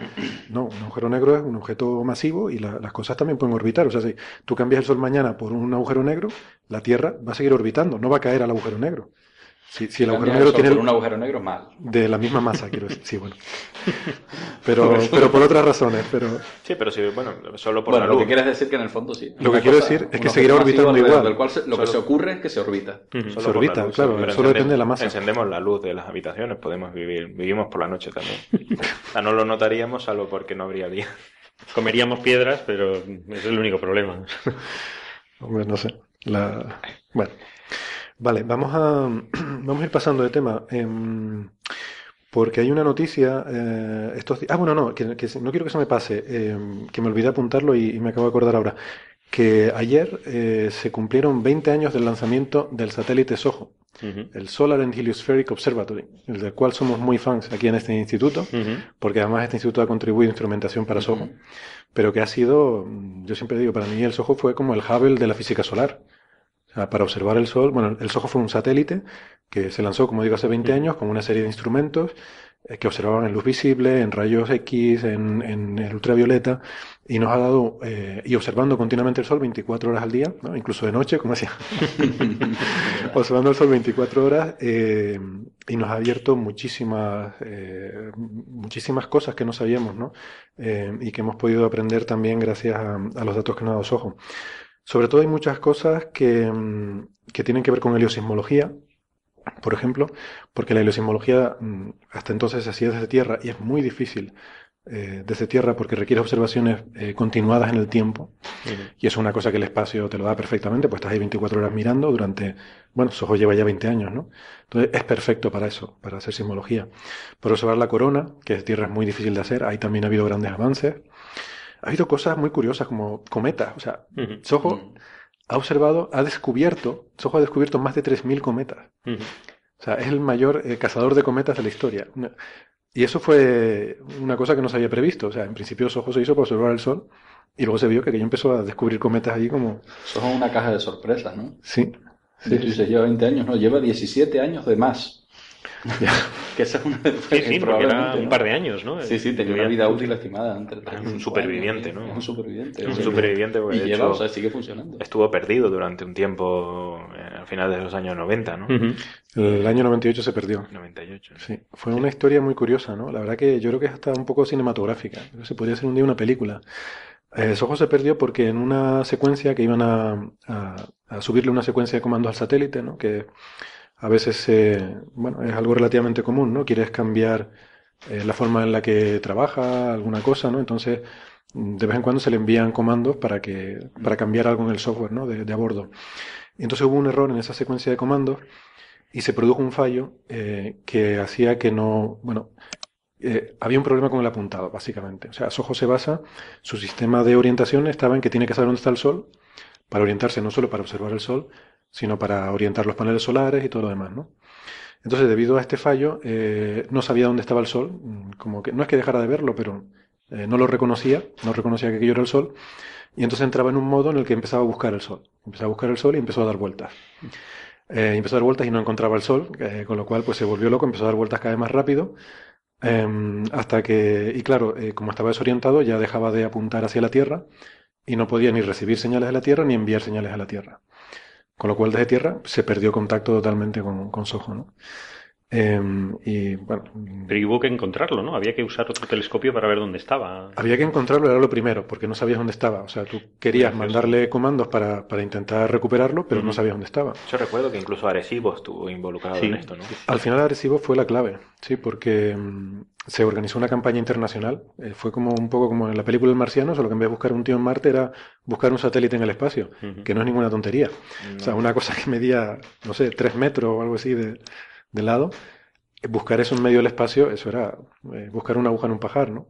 No, un agujero negro es un objeto masivo y las cosas también pueden orbitar. O sea, si tú cambias el Sol mañana por un agujero negro, la Tierra va a seguir orbitando, no va a caer al agujero negro. Si el agujero negro tiene... un agujero negro mal. De la misma masa, quiero decir. Sí, bueno. Pero por otras razones. Sí, pero sí, bueno, solo por la luz. Lo que quieres decir que en el fondo sí. Lo que quiero decir es que seguirá orbitando igual. Lo que se ocurre es que se orbita. Se orbita, claro. Solo depende de la masa. Encendemos la luz de las habitaciones, podemos vivir. Vivimos por la noche también. No lo notaríamos, salvo porque no habría día. Comeríamos piedras, pero ese es el único problema. Hombre, no sé. Bueno. Vale, vamos a ir pasando de tema, porque hay una noticia estos días... que no quiero que se me pase, que me olvidé apuntarlo y me acabo de acordar ahora, que ayer se cumplieron 20 años del lanzamiento del satélite SOHO, el Solar and Heliospheric Observatory, el del cual somos muy fans aquí en este instituto, porque además este instituto ha contribuido a instrumentación para SOHO, pero que ha sido, yo siempre digo, para mí el SOHO fue como el Hubble de la física solar. Para observar el Sol, bueno, el SOHO fue un satélite que se lanzó, como digo, hace 20 años con una serie de instrumentos que observaban en luz visible, en rayos X, en el ultravioleta, y nos ha dado, y observando continuamente el Sol 24 horas al día, ¿no? Incluso de noche, como hacía, observando el Sol 24 horas, y nos ha abierto muchísimas cosas que no sabíamos, ¿no? Y que hemos podido aprender también gracias a los datos que nos ha dado SOHO. Sobre todo hay muchas cosas que tienen que ver con heliosismología, por ejemplo, porque la heliosismología hasta entonces se hacía desde tierra y es muy difícil desde tierra porque requiere observaciones continuadas en el tiempo. Y eso es una cosa que el espacio te lo da perfectamente, pues estás ahí 24 horas mirando durante... Bueno, SOHO lleva ya 20 años, ¿no? Entonces es perfecto para eso, para hacer sismología. Por observar la corona, que desde tierra es muy difícil de hacer, ahí también ha habido grandes avances. Ha habido cosas muy curiosas como cometas. O sea, SOHO ha descubierto más de 3.000 cometas. O sea, es el mayor cazador de cometas de la historia. Y eso fue una cosa que no se había previsto. O sea, en principio SOHO se hizo para observar el Sol y luego se vio que aquello empezó a descubrir cometas allí como... SOHO es una caja de sorpresas, ¿no? Sí. Tú dices, lleva 20 años, no, lleva 17 años de más. Que esa es una de porque era un par de años, ¿no? Sí, tenía una vida útil estimada antes. Un superviviente, ¿no? Es un superviviente porque de hecho, sigue funcionando. Estuvo perdido durante un tiempo al final de los años 90, ¿no? El año 98 se perdió. 98. Sí, fue una historia muy curiosa, ¿no? La verdad que yo creo que es hasta un poco cinematográfica. Creo que se podría hacer un día una película. SOHO se perdió porque en una secuencia que iban a subirle una secuencia de comandos al satélite, ¿no? Que a veces, es algo relativamente común, ¿no? Quieres cambiar la forma en la que trabaja, alguna cosa, ¿no? Entonces, de vez en cuando se le envían comandos para cambiar algo en el software, ¿no? De a bordo. Y entonces hubo un error en esa secuencia de comandos y se produjo un fallo que hacía que no... había un problema con el apuntado, básicamente. O sea, SOHO se basa, su sistema de orientación estaba en que tiene que saber dónde está el Sol para orientarse, no solo para observar el Sol, sino para orientar los paneles solares y todo lo demás, ¿no? Entonces, debido a este fallo, no sabía dónde estaba el Sol, como que no es que dejara de verlo, pero no reconocía que aquello era el Sol, y entonces entraba en un modo en el que empezaba a buscar el Sol y empezó a dar vueltas. Y no encontraba el Sol, con lo cual pues se volvió loco, empezó a dar vueltas cada vez más rápido, hasta que, y claro, como estaba desorientado, ya dejaba de apuntar hacia la Tierra y no podía ni recibir señales de la Tierra ni enviar señales a la Tierra. Con lo cual, desde tierra, se perdió contacto totalmente con SOHO, ¿no? Pero hubo que encontrarlo, ¿no? Había que usar otro telescopio para ver dónde estaba. Había que encontrarlo, era lo primero, porque no sabías dónde estaba. O sea, tú querías mandarle comandos para intentar recuperarlo, pero no sabías dónde estaba. Yo recuerdo que incluso Arecibo estuvo involucrado en esto, ¿no? Al final Arecibo fue la clave, sí, porque se organizó una campaña internacional. Fue como un poco como en la película El Marciano, solo que en vez de buscar un tío en Marte era buscar un satélite en el espacio, que no es ninguna tontería. No. O sea, una cosa que medía, no sé, 3 metros o algo así de lado, buscar eso en medio del espacio, eso era buscar una aguja en un pajar, ¿no?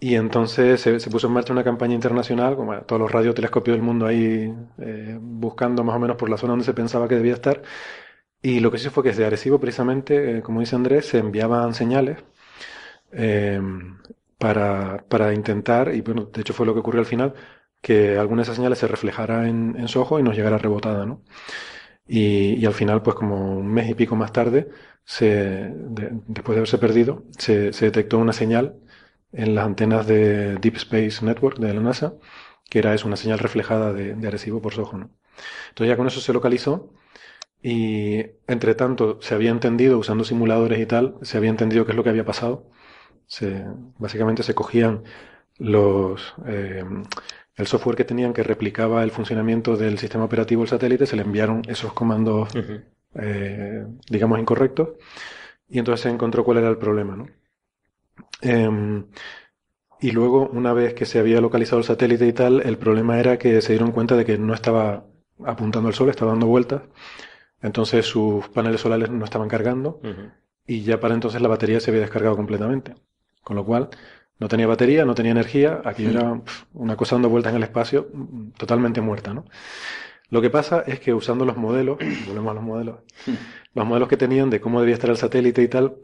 Y entonces se puso en marcha una campaña internacional, como todos los radiotelescopios del mundo ahí buscando más o menos por la zona donde se pensaba que debía estar, y lo que hizo fue que desde Arecibo, precisamente, como dice Andrés, se enviaban señales para intentar, y bueno, de hecho fue lo que ocurrió al final, que alguna de esas señales se reflejara en SOHO y nos llegara rebotada, ¿no? Y al final, pues como un mes y pico más tarde, después de haberse perdido, se detectó una señal en las antenas de Deep Space Network de la NASA, que era una señal reflejada de Arecibo por SOHO, ¿no? Entonces ya con eso se localizó y entre tanto se había entendido, usando simuladores y tal, se había entendido qué es lo que había pasado. Básicamente se cogían el software que tenían que replicaba el funcionamiento del sistema operativo del satélite, se le enviaron esos comandos, digamos, incorrectos, y entonces se encontró cuál era el problema, ¿no? Y luego, una vez que se había localizado el satélite y tal, el problema era que se dieron cuenta de que no estaba apuntando al sol, estaba dando vueltas, entonces sus paneles solares no estaban cargando, y ya para entonces la batería se había descargado completamente, con lo cual no tenía batería, no tenía energía, aquí era una cosa dando vueltas en el espacio, totalmente muerta, ¿no? Lo que pasa es que usando los modelos, volvemos a los modelos que tenían de cómo debía estar el satélite y tal,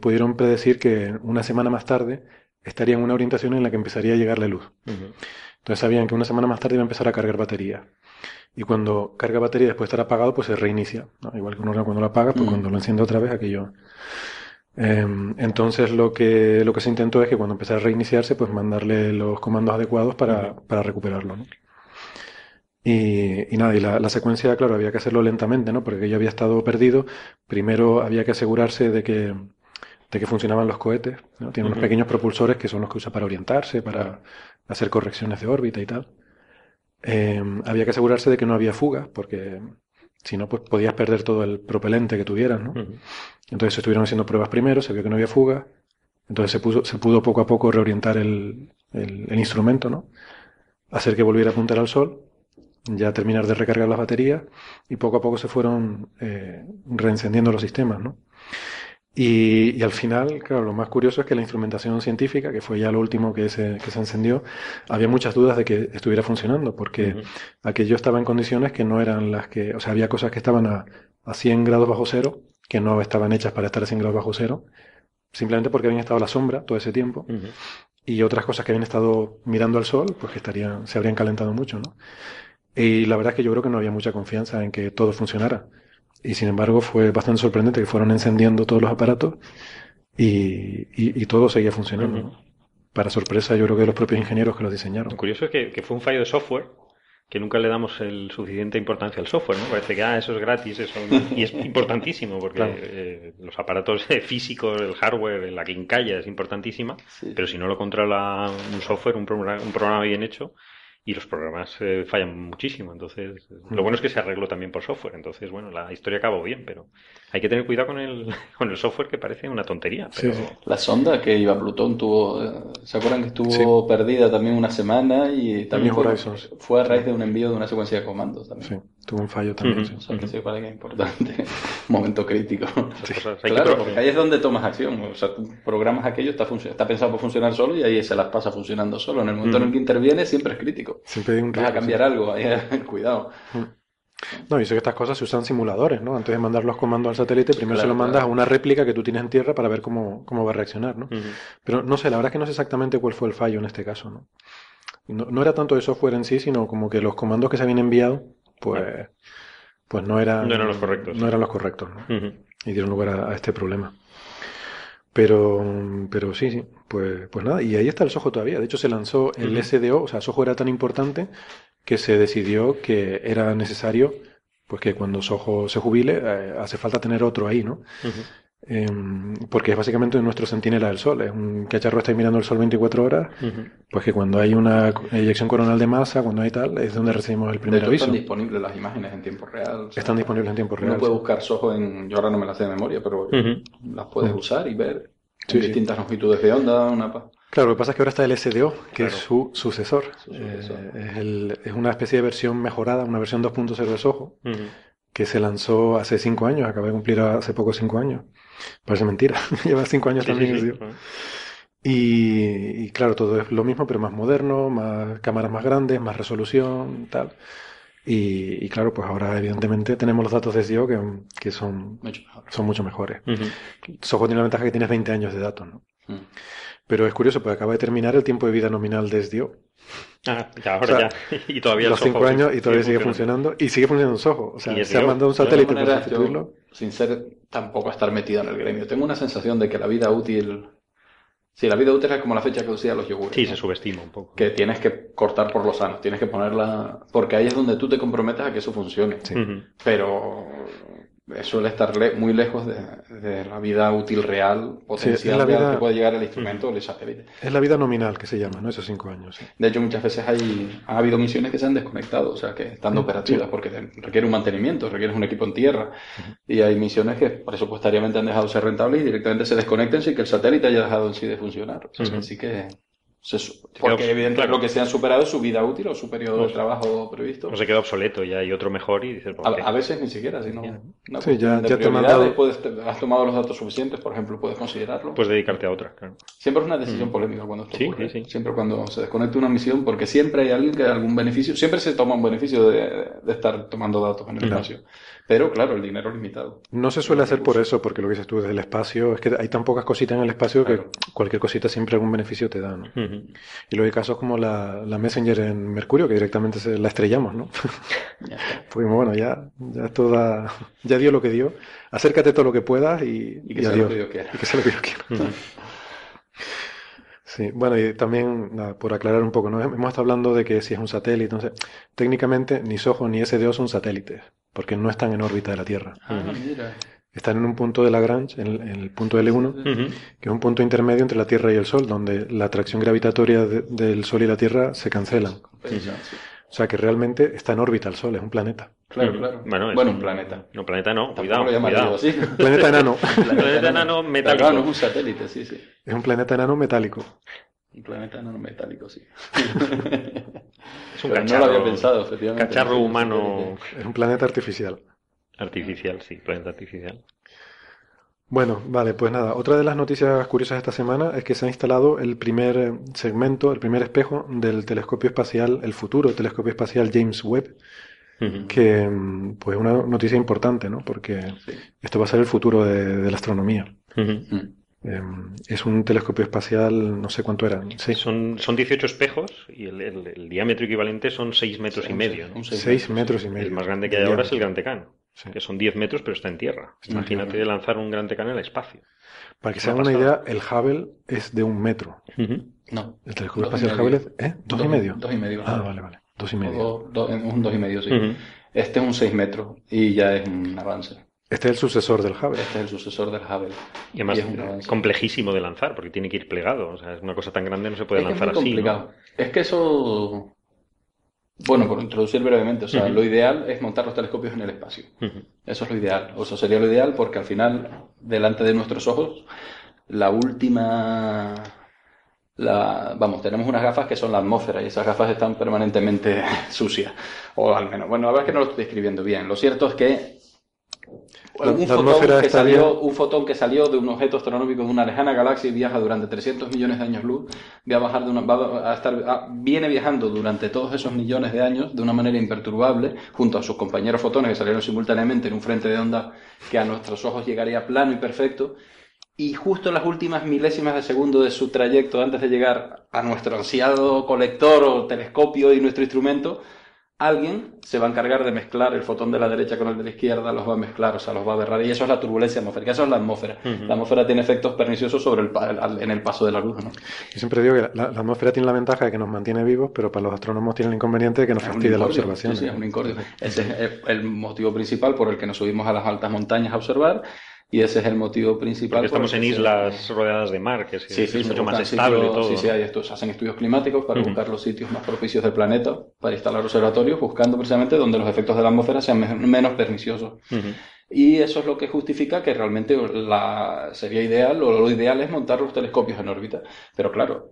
pudieron predecir que una semana más tarde estaría en una orientación en la que empezaría a llegarle luz. Entonces sabían que una semana más tarde iba a empezar a cargar batería. Y cuando carga batería después de estar apagado, pues se reinicia, ¿no? Igual que uno cuando lo apaga, pues cuando lo enciende otra vez, aquello... Entonces lo que se intentó es que cuando empezara a reiniciarse, pues mandarle los comandos adecuados para recuperarlo, ¿no? Y nada, y la secuencia, claro, había que hacerlo lentamente, ¿no? Porque ya había estado perdido. Primero había que asegurarse de que funcionaban los cohetes, ¿no? Tienen unos pequeños propulsores que son los que usa para orientarse, para hacer correcciones de órbita y tal. Había que asegurarse de que no había fugas, porque si no, pues podías perder todo el propelente que tuvieras, ¿no? Entonces se estuvieron haciendo pruebas primero, se vio que no había fuga, entonces se pudo poco a poco reorientar el instrumento, ¿no? Hacer que volviera a apuntar al sol, ya terminar de recargar las baterías, y poco a poco se fueron reencendiendo los sistemas, ¿no? Y al final, claro, lo más curioso es que la instrumentación científica, que fue ya lo último que se encendió, había muchas dudas de que estuviera funcionando, porque aquello estaba en condiciones que no eran las que... O sea, había cosas que estaban a 100 grados bajo cero, que no estaban hechas para estar a 100 grados bajo cero, simplemente porque habían estado a la sombra todo ese tiempo, y otras cosas que habían estado mirando al sol, pues que se habrían calentado mucho, ¿no? Y la verdad es que yo creo que no había mucha confianza en que todo funcionara. Y sin embargo fue bastante sorprendente que fueron encendiendo todos los aparatos y todo seguía funcionando, ¿no? Para sorpresa, yo creo que de los propios ingenieros que los diseñaron. Lo curioso es que fue un fallo de software, que nunca le damos el suficiente importancia al software, ¿no? Parece que eso es gratis, eso y es importantísimo, porque claro, los aparatos físicos, el hardware, la quincalla es importantísima, sí, pero si no lo controla un software, un programa bien hecho, y los programas fallan muchísimo, entonces lo bueno es que se arregló también por software, entonces bueno, la historia acabó bien, pero hay que tener cuidado con el software, que parece una tontería, pero... Sí. La sonda que iba a Plutón tuvo, ¿se acuerdan que estuvo perdida también una semana? Y también fue a raíz de un envío de una secuencia de comandos también. Sí, tuvo un fallo también. O sea, que para que es importante, momento crítico. Sí. Claro, porque ahí es donde tomas acción, o sea, tú programas aquello, está pensado por funcionar solo y ahí se las pasa funcionando solo. En el momento en el que interviene siempre es crítico. Siempre hay un riesgo. Vas a cambiar algo, ahí, cuidado. No, y sé que estas cosas se usan simuladores, ¿no? Antes de mandar los comandos al satélite, primero se los mandas a una réplica que tú tienes en tierra para ver cómo va a reaccionar, ¿no? Pero no sé, la verdad es que no sé exactamente cuál fue el fallo en este caso, ¿no? No era tanto de software en sí, sino como que los comandos que se habían enviado, pues no eran los correctos. No eran los correctos, ¿no? Y dieron lugar a este problema. Pero sí, pues nada, y ahí está el SOHO todavía. De hecho, se lanzó el SDO, o sea, SOHO era tan importante que se decidió que era necesario, pues que cuando SOHO se jubile, hace falta tener otro ahí, ¿no? Porque es básicamente nuestro centinela del sol, es un cacharro que está mirando el sol 24 horas, pues que cuando hay una eyección coronal de masa, cuando hay tal, es donde recibimos el primer aviso. Están disponibles las imágenes en tiempo real. O sea, están disponibles en tiempo real. Uno puede buscar SOHO yo ahora no me las sé de memoria, pero las puedes usar y ver distintas longitudes de onda, una paz. Claro, lo que pasa es que ahora está el SDO, que es su sucesor. Es una especie de versión mejorada, una versión 2.0 de SOHO, que se lanzó hace 5 años, acaba de cumplir hace poco 5 años. Parece mentira, lleva 5 años también. Sí. Y claro, todo es lo mismo, pero más moderno, más cámaras más grandes, más resolución, tal. Y claro, pues ahora evidentemente tenemos los datos de SDO que son mucho mejores. SOHO tiene la ventaja que tienes 20 años de datos, ¿no? Pero es curioso, porque acaba de terminar el tiempo de vida nominal de SDO. Ya. Y todavía los 5 años y todavía sigue funcionando. Y sigue funcionando SOHO. O sea, se ha mandado un satélite para sustituirlo. Sin ser tampoco estar metido en el gremio, tengo una sensación de que la vida útil Sí, la vida útil es como la fecha de caducidad de los yogures. Sí, ¿no? Se subestima un poco. Que tienes que cortar por lo sano, tienes que ponerla... Porque ahí es donde tú te comprometes a que eso funcione. Sí. Uh-huh. Pero suele estar muy lejos de la vida útil real, potencial, sí, la vida... que puede llegar el instrumento o el satélite. Es la vida nominal que se llama, ¿no? Esos 5 años. Sí. De hecho, muchas veces ha habido misiones que se han desconectado, o sea, que estando operativas, porque requiere un mantenimiento, requiere un equipo en tierra. Uh-huh. Y hay misiones que presupuestariamente han dejado ser rentables y directamente se desconectan sin que el satélite haya dejado en sí de funcionar. O sea, uh-huh. Así que... Porque evidentemente claro. Lo que se han superado es su vida útil o su periodo de trabajo previsto. No se queda obsoleto, ya hay otro mejor y dices... ¿por qué? A veces ni siquiera, sino sí, ya te has tomado los datos suficientes, por ejemplo, puedes considerarlo. Puedes dedicarte a otra, claro. Siempre es una decisión polémica cuando esto ocurre. Sí. Siempre cuando se desconecta una misión, porque siempre hay alguien que da algún beneficio, siempre se toma un beneficio de estar tomando datos en el espacio. Pero, claro, el dinero es limitado. No se suele hacer por eso, porque lo que dices tú del espacio, es que hay tan pocas cositas en el espacio que cualquier cosita siempre algún beneficio te da, ¿no? Uh-huh. Y luego hay casos como la Messenger en Mercurio, que directamente la estrellamos, ¿no? Pues bueno, ya dio lo que dio. Acércate todo lo que puedas y que sea lo que yo quiera. Y que sea lo que yo quiera. Uh-huh. Sí, bueno, y también, por aclarar un poco, ¿no? Hemos estado hablando de que si es un satélite, entonces, técnicamente ni SOHO ni SDO son satélites, porque no están en órbita de la Tierra. Ah, mira. Están en un punto de Lagrange, en el punto L1, que es un punto intermedio entre la Tierra y el Sol, donde la atracción gravitatoria del Sol y la Tierra se cancelan. O sea que realmente está en órbita el Sol, es un planeta. Claro. Bueno, un planeta. No, planeta no, cuidado. ¿Sí? Planeta enano. Planeta enano metálico. Claro, es un satélite, sí. Es un planeta enano metálico. Un planeta enano metálico, sí. Es un cacharro, no lo había pensado, efectivamente. Cacharro humano. Es un planeta artificial. Planeta artificial. Bueno, vale, pues nada. Otra de las noticias curiosas de esta semana es que se ha instalado el primer segmento, el primer espejo del telescopio espacial, el futuro telescopio espacial James Webb, que pues una noticia importante, ¿no? Porque esto va a ser el futuro de la astronomía. Es un telescopio espacial, no sé cuánto eran. Sí. Son 18 espejos y el diámetro equivalente son 6 metros y medio. 6 metros y medio. El más grande que hay ahora es el Gran Tecán, que son 10 metros pero está en tierra. Imagínate de lanzar un Gran Tecán al espacio. Para que se hagan una idea, el Hubble es de 1 metro. No. El telescopio espacial Hubble es 2,5. 2,5. Ah, vale. 2,5. Un 2,5, sí. Este es un 6 metros y ya es un avance. Este es el sucesor del Hubble. Y además es complejísimo de lanzar, porque tiene que ir plegado. O sea, es una cosa tan grande, no se puede lanzar así. Es complicado. ¿No? Es que eso... Bueno, por introducir brevemente, o sea, lo ideal es montar los telescopios en el espacio. Eso es lo ideal. O sea, sería lo ideal porque al final, delante de nuestros ojos, tenemos unas gafas que son la atmósfera y esas gafas están permanentemente sucias. O al menos, bueno, la verdad es que no lo estoy describiendo bien. Lo cierto es que un fotón que salió de un objeto astronómico de una lejana galaxia y viaja durante 300 millones de años luz, viene viajando durante todos esos millones de años de una manera imperturbable junto a sus compañeros fotones que salieron simultáneamente en un frente de onda que a nuestros ojos llegaría plano y perfecto, y justo en las últimas milésimas de segundo de su trayecto antes de llegar a nuestro ansiado colector o telescopio y nuestro instrumento, alguien se va a encargar de mezclar el fotón de la derecha con el de la izquierda, los va a mezclar, o sea, los va a aberrar, y eso es la turbulencia atmosférica, eso es la atmósfera. La atmósfera tiene efectos perniciosos en el paso de la luz, ¿no? Yo siempre digo que la atmósfera tiene la ventaja de que nos mantiene vivos, pero para los astrónomos tiene el inconveniente de que nos fastidia la observación. Sí, es un incordio. Ese es el motivo principal por el que nos subimos a las altas montañas a observar. Y ese es el motivo principal. Porque estamos en islas rodeadas de mar, que es mucho más estable y todo. Sí, se hacen estudios climáticos para buscar los sitios más propicios del planeta, para instalar observatorios, buscando precisamente donde los efectos de la atmósfera sean menos perniciosos. Y eso es lo que justifica que realmente sería ideal, o lo ideal es montar los telescopios en órbita. Pero claro,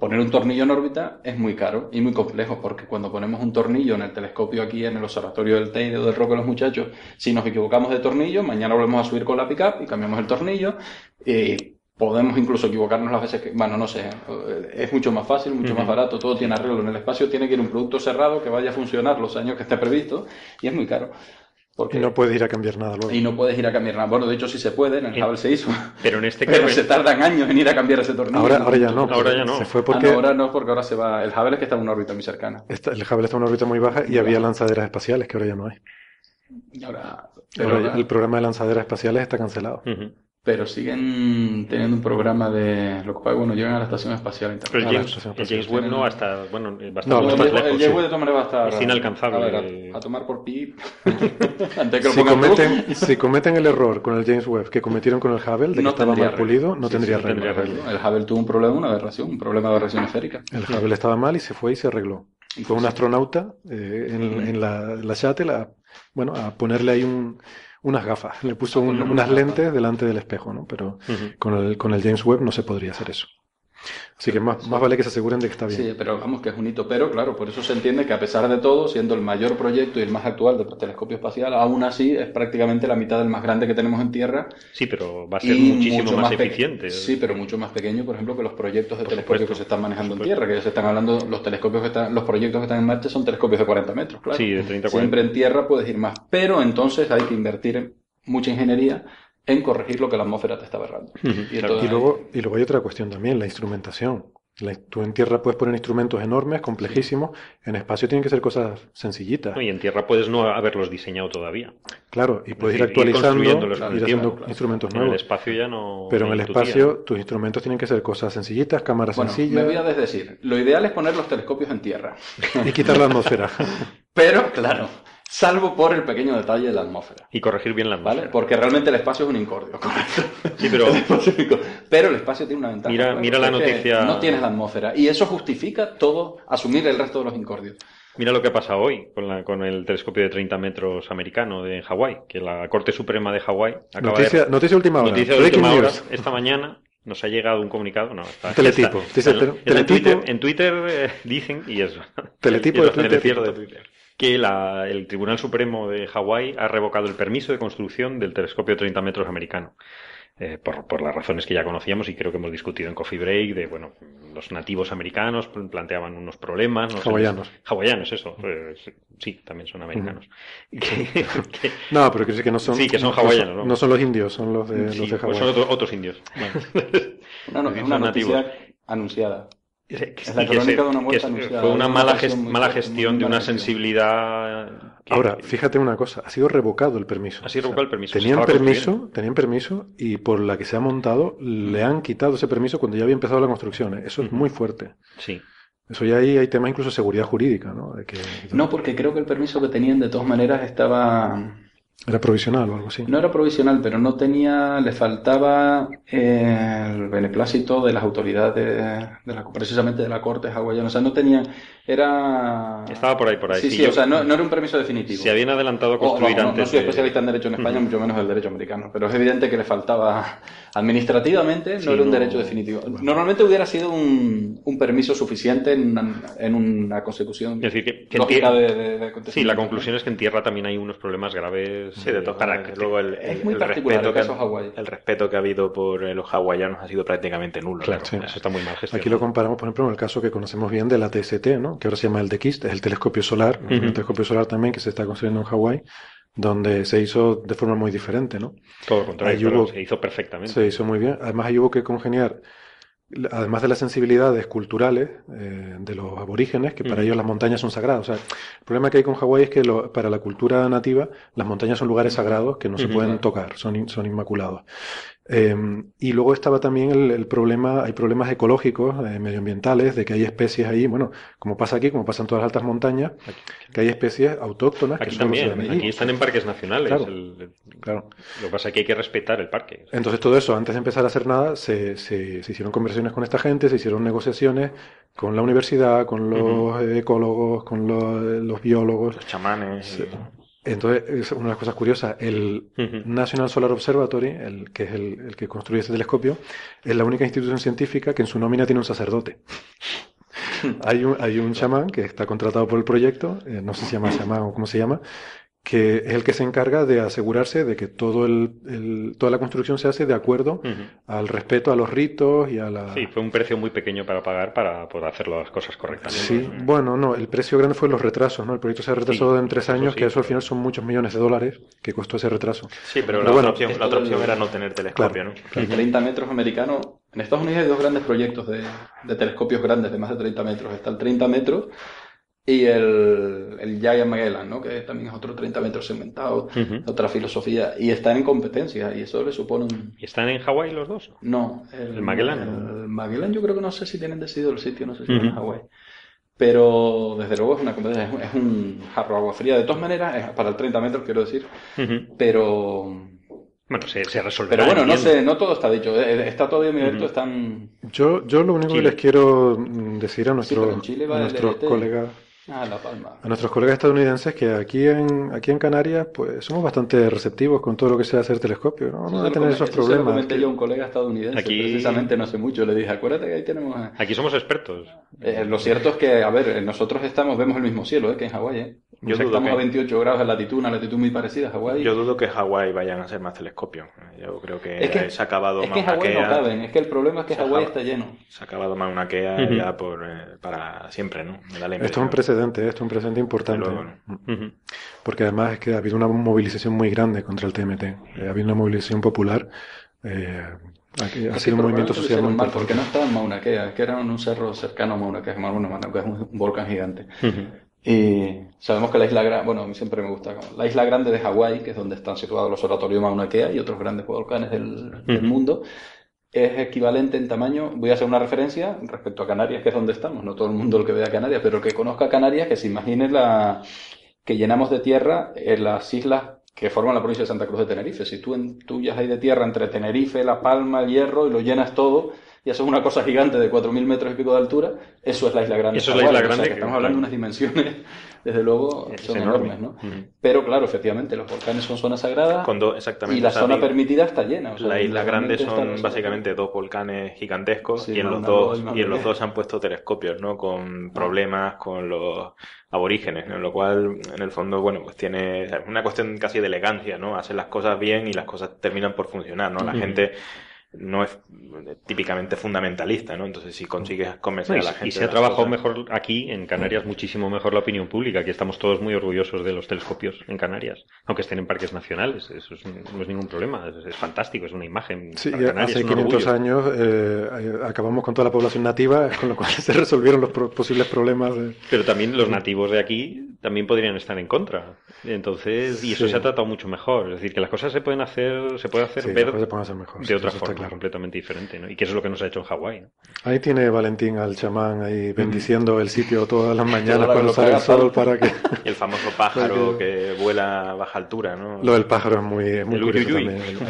poner un tornillo en órbita es muy caro y muy complejo, porque cuando ponemos un tornillo en el telescopio aquí en el observatorio del Teide o del Roque de los Muchachos, si nos equivocamos de tornillo, mañana volvemos a subir con la pick-up y cambiamos el tornillo. Podemos incluso equivocarnos las veces que... Bueno, no sé, es mucho más fácil, mucho más barato, todo tiene arreglo. En el espacio tiene que ir un producto cerrado que vaya a funcionar los años que esté previsto y es muy caro. Y no puedes ir a cambiar nada luego. Bueno, de hecho sí se puede, en el Hubble se hizo. Pero en este caso... Pero se tardan años en ir a cambiar ese tornillo. Ahora ya no. Se fue porque... ahora no, porque ahora se va... El Hubble es que está en una órbita muy cercana. El Hubble está en una órbita muy baja y había lanzaderas espaciales que ahora ya no hay. Ahora el programa de lanzaderas espaciales está cancelado. pero siguen teniendo un programa de... Lo que pasa es que, bueno, llegan a la Estación Espacial Internacional. Pero James Webb no hasta... Bueno, bastante más lejos. El James Webb de todas maneras va a estar... Es inalcanzable. A ver, a tomar por pi... Antes que lo si cometen el error con el James Webb que cometieron con el Hubble, de no que estaba mal pulido, no tendría arreglo. El Hubble tuvo un problema, una aberración, un problema de aberración esférica. El Hubble estaba mal y se fue y se arregló. Fue un astronauta en la shuttle a ponerle ahí unas gafas. Le puso unas lentes delante del espejo, ¿no? Pero con el James Webb no se podría hacer eso. Así que más vale que se aseguren de que está bien. Sí, pero vamos, que es un hito. Pero claro, por eso se entiende que a pesar de todo, siendo el mayor proyecto y el más actual de telescopio espacial, aún así es prácticamente la mitad del más grande que tenemos en Tierra. Sí, pero va a ser muchísimo más eficiente. Sí, pero mucho más pequeño, por ejemplo, que los proyectos de telescopios que se están manejando en Tierra, que ya se están hablando, los proyectos que están en marcha son telescopios de 40 metros, claro. Sí, de 30 a 40. Siempre en Tierra puedes ir más, pero entonces hay que invertir en mucha ingeniería en corregir lo que la atmósfera te está aberrando. Y luego hay otra cuestión también, la instrumentación. Tú en Tierra puedes poner instrumentos enormes, complejísimos, en espacio tienen que ser cosas sencillitas. No, y en Tierra puedes no haberlos diseñado todavía. Claro, y puedes ir actualizando, ir haciendo instrumentos nuevos. En el espacio ya no... Pero en el espacio tus instrumentos tienen que ser cosas sencillitas, cámaras sencillas... Bueno, me voy a desdecir. Lo ideal es poner los telescopios en Tierra. Y quitar la atmósfera. Pero, claro... Salvo por el pequeño detalle de la atmósfera. Y corregir bien la atmósfera. ¿Vale? Porque realmente el espacio es un incordio, correcto. Sí, pero... pero el espacio tiene una ventaja. Mira la noticia... No tienes la atmósfera. Y eso justifica todo, asumir el resto de los incordios. Mira lo que ha pasado hoy con el telescopio de 30 metros americano de Hawái. Que la Corte Suprema de Hawái... Noticia de última hora. Esta mañana... Nos ha llegado un comunicado, teletipo. En Twitter dicen, y eso. Teletipo de Twitter. Que el Tribunal Supremo de Hawái ha revocado el permiso de construcción del telescopio de 30 metros americano. Por las razones que ya conocíamos y creo que hemos discutido en Coffee Break, de los nativos americanos planteaban unos problemas. Hawaianos, eso. Sí, también son americanos. No, pero creo que no son. Sí, que son hawaianos. No son los indios, son los de Hawái. Pues son otros indios. Una noticia anunciada. Fue una mala gestión de una sensibilidad. Ahora, fíjate una cosa, ha sido revocado el permiso. Tenían permiso y por la que se ha montado le han quitado ese permiso cuando ya había empezado la construcción. Eso es muy fuerte. Sí. Eso ya hay temas incluso de seguridad jurídica, ¿no? No, porque creo que el permiso que tenían de todas maneras estaba... ¿Era provisional o algo así? No era provisional, pero no tenía... Le faltaba el beneplácito de las autoridades, precisamente de la Corte hawaiana. O sea, no tenía... Era... Estaba por ahí. Sí, o sea, no era un permiso definitivo. Se habían adelantado a construir antes... No soy especialista en Derecho en España, mucho menos el Derecho americano. Pero es evidente que le faltaba... Administrativamente no era un derecho definitivo. Bueno. Normalmente hubiera sido un permiso suficiente en una consecución... Es decir, que lógica de sí, la conclusión es que en Tierra también hay unos problemas graves... Sí, de luego es muy particular el caso Hawái. El respeto que ha habido por los hawaianos ha sido prácticamente nulo. Claro, sí. Eso está muy mal gestionado. Aquí lo comparamos, por ejemplo, con el caso que conocemos bien de la TST, ¿no? Que ahora se llama el DKIST, es el telescopio solar, el telescopio solar también que se está construyendo en Hawái, donde se hizo de forma muy diferente, ¿no? Todo lo contrario, se hizo perfectamente. Se hizo muy bien. Además, ahí hubo que congeniar, además de las sensibilidades culturales de los aborígenes, que para ellos las montañas son sagradas. O sea, el problema que hay con Hawái es que para la cultura nativa las montañas son lugares sagrados que no se pueden tocar, son inmaculados. Y luego estaba también el problema, hay problemas ecológicos, medioambientales, de que hay especies ahí, como pasa aquí, como pasa en todas las altas montañas, que hay especies autóctonas. Aquí que también, solo se aquí están en parques nacionales. Claro, claro. Lo que pasa es que hay que respetar el parque. Entonces todo eso, antes de empezar a hacer nada, se hicieron conversaciones con esta gente, se hicieron negociaciones con la universidad, con los ecólogos, con los biólogos. Los chamanes. Entonces, una de las cosas curiosas, el National Solar Observatory, que es el que construye ese telescopio, es la única institución científica que en su nómina tiene un sacerdote. Hay un chamán que está contratado por el proyecto, no sé si se llama chamán o cómo se llama, que es el que se encarga de asegurarse de que toda la construcción se hace de acuerdo al respeto a los ritos y a la... Sí, fue un precio muy pequeño para pagar para poder hacer las cosas correctamente. Sí, bueno, no, el precio grande fue los retrasos, ¿no? El proyecto se ha retrasado en 3 años, que eso al final son muchos millones de dólares que costó ese retraso. Sí, pero la otra opción era no tener telescopio, claro, ¿no? Claro. 30 metros americanos... En Estados Unidos hay dos grandes proyectos de telescopios grandes de más de 30 metros. Está el 30 metros... y el Giant Magellan, ¿no? Que también es otro 30 metros segmentado, otra filosofía, y están en competencia, y eso le supone un... ¿Y están en Hawái los dos? No. ¿El Magellan? El Magellan yo creo que no sé si tienen decidido el sitio, no sé si están en Hawái. Pero, desde luego, es una competencia, es un jarro agua fría. De todas maneras, es para el 30 metros, quiero decir, pero... Bueno, se resolverá. Pero bueno, no sé, no todo está dicho. Está todavía en abierto, están... Yo lo único Chile. Que les quiero decir a nuestros colegas... Ah, La Palma. A nuestros colegas estadounidenses que aquí en Canarias pues somos bastante receptivos con todo lo que sea hacer telescopio, ¿no? No van a tener esos problemas. Lo comenté yo a un colega estadounidense aquí... precisamente no hace mucho, le dije, acuérdate que ahí tenemos... Aquí somos expertos. Lo cierto es que, a ver, nosotros vemos el mismo cielo que en Hawái, Yo estamos a 28 grados de latitud, una latitud muy parecida a Hawái. Yo dudo que en Hawái vayan a hacer más telescopios. Yo creo que, se ha acabado Mauna Kea. Es que en Hawái no caben, es que el problema es que Hawái está lleno. Se ha acabado Mauna Kea ya para siempre, ¿no? Me da la impresión. Esto es un precedente importante. Luego, porque además es que ha habido una movilización muy grande contra el TMT. Ha habido una movilización popular. Ha sido un movimiento social muy importante. Porque no estaba en Mauna Kea, que era un cerro cercano a Mauna Kea, que es un volcán gigante. Y sabemos que la isla grande, bueno, a mí siempre me gusta, la isla grande de Hawái, que es donde están situados los oratorios Mauna Kea y otros grandes volcanes del mundo, es equivalente en tamaño. Voy a hacer una referencia respecto a Canarias, que es donde estamos, no todo el mundo el que vea Canarias, pero el que conozca Canarias, que se imagine que llenamos de tierra en las islas que forman la provincia de Santa Cruz de Tenerife. Si tú ya hay de tierra entre Tenerife, La Palma, El Hierro, y lo llenas todo, y eso es una cosa gigante de 4.000 metros y pico de altura, eso es la isla grande. Eso es la isla grande. O sea, que estamos hablando de unas dimensiones, desde luego, son enormes, ¿no? Pero claro, efectivamente, los volcanes son zonas sagradas y la zona permitida está llena. O sea, la isla grande son básicamente dos volcanes gigantescos y en los dos han puesto telescopios, ¿no? Con problemas con los aborígenes, ¿no? Lo cual, en el fondo, bueno, pues tiene una cuestión casi de elegancia, ¿no? Hacer las cosas bien y las cosas terminan por funcionar, ¿no? La gente no es típicamente fundamentalista, ¿no? Entonces, si consigues convencer a la gente... Y se ha trabajado mejor aquí, en Canarias, muchísimo mejor la opinión pública, que estamos todos muy orgullosos de los telescopios en Canarias, aunque estén en parques nacionales, eso no es ningún problema, es fantástico, es una imagen. Sí, Canarias, hace 500 años acabamos con toda la población nativa, con lo cual se resolvieron los posibles problemas. Pero también los nativos de aquí también podrían estar en contra, entonces, y eso se ha tratado mucho mejor, es decir, que las cosas se pueden hacer ver de otra forma. Claro. Completamente diferente, ¿no? Y que eso es lo que nos ha hecho en Hawái, ¿no? Ahí tiene Valentín al chamán ahí bendiciendo el sitio todas las mañanas cuando sale el sol para que... El famoso pájaro que vuela a baja altura, ¿no? Lo del pájaro es muy curioso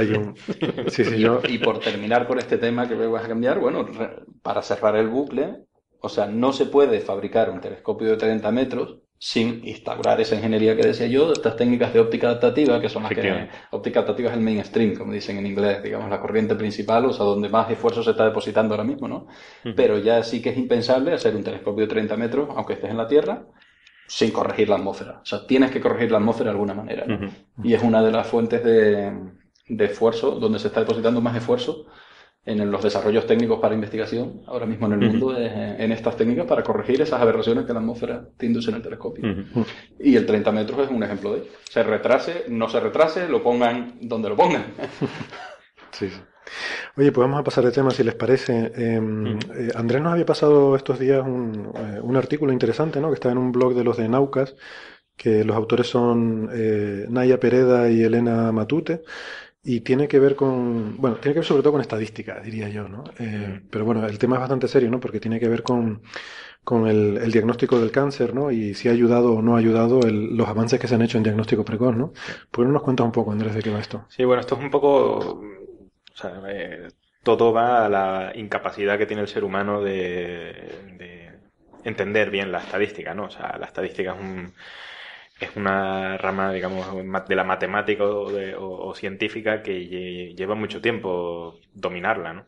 también. Y por terminar con este tema que me vas a cambiar, bueno, para cerrar el bucle, o sea, no se puede fabricar un telescopio de 30 metros sin instaurar esa ingeniería que decía yo, estas técnicas de óptica adaptativa, que son las que... Óptica adaptativa es el mainstream, como dicen en inglés, digamos, la corriente principal, o sea, donde más esfuerzo se está depositando ahora mismo, ¿no? Pero ya sí que es impensable hacer un telescopio de 30 metros, aunque estés en la Tierra, sin corregir la atmósfera. O sea, tienes que corregir la atmósfera de alguna manera, ¿no? Y es una de las fuentes de esfuerzo, donde se está depositando más esfuerzo en los desarrollos técnicos para investigación, ahora mismo en el mundo, es en estas técnicas para corregir esas aberraciones que la atmósfera te induce en el telescopio. Y el 30 metros es un ejemplo de ello. No se retrase, lo pongan donde lo pongan. Sí. Oye, pues vamos a pasar de tema, si les parece. Andrés nos había pasado estos días un artículo interesante, ¿no? Que está en un blog de los de Naucas, que los autores son Naya Pereda y Elena Matute. Y tiene que ver sobre todo con estadística, diría yo, ¿no? Pero bueno, el tema es bastante serio, ¿no? Porque tiene que ver con el diagnóstico del cáncer, ¿no? Y si ha ayudado o no ha ayudado los avances que se han hecho en diagnóstico precoz, ¿no? ¿Por qué no nos cuentas un poco, Andrés, de qué va esto? Sí, bueno, esto es un poco... O sea, todo va a la incapacidad que tiene el ser humano de entender bien la estadística, ¿no? O sea, la estadística es una rama, digamos, de la matemática o científica que lleva mucho tiempo dominarla, ¿no?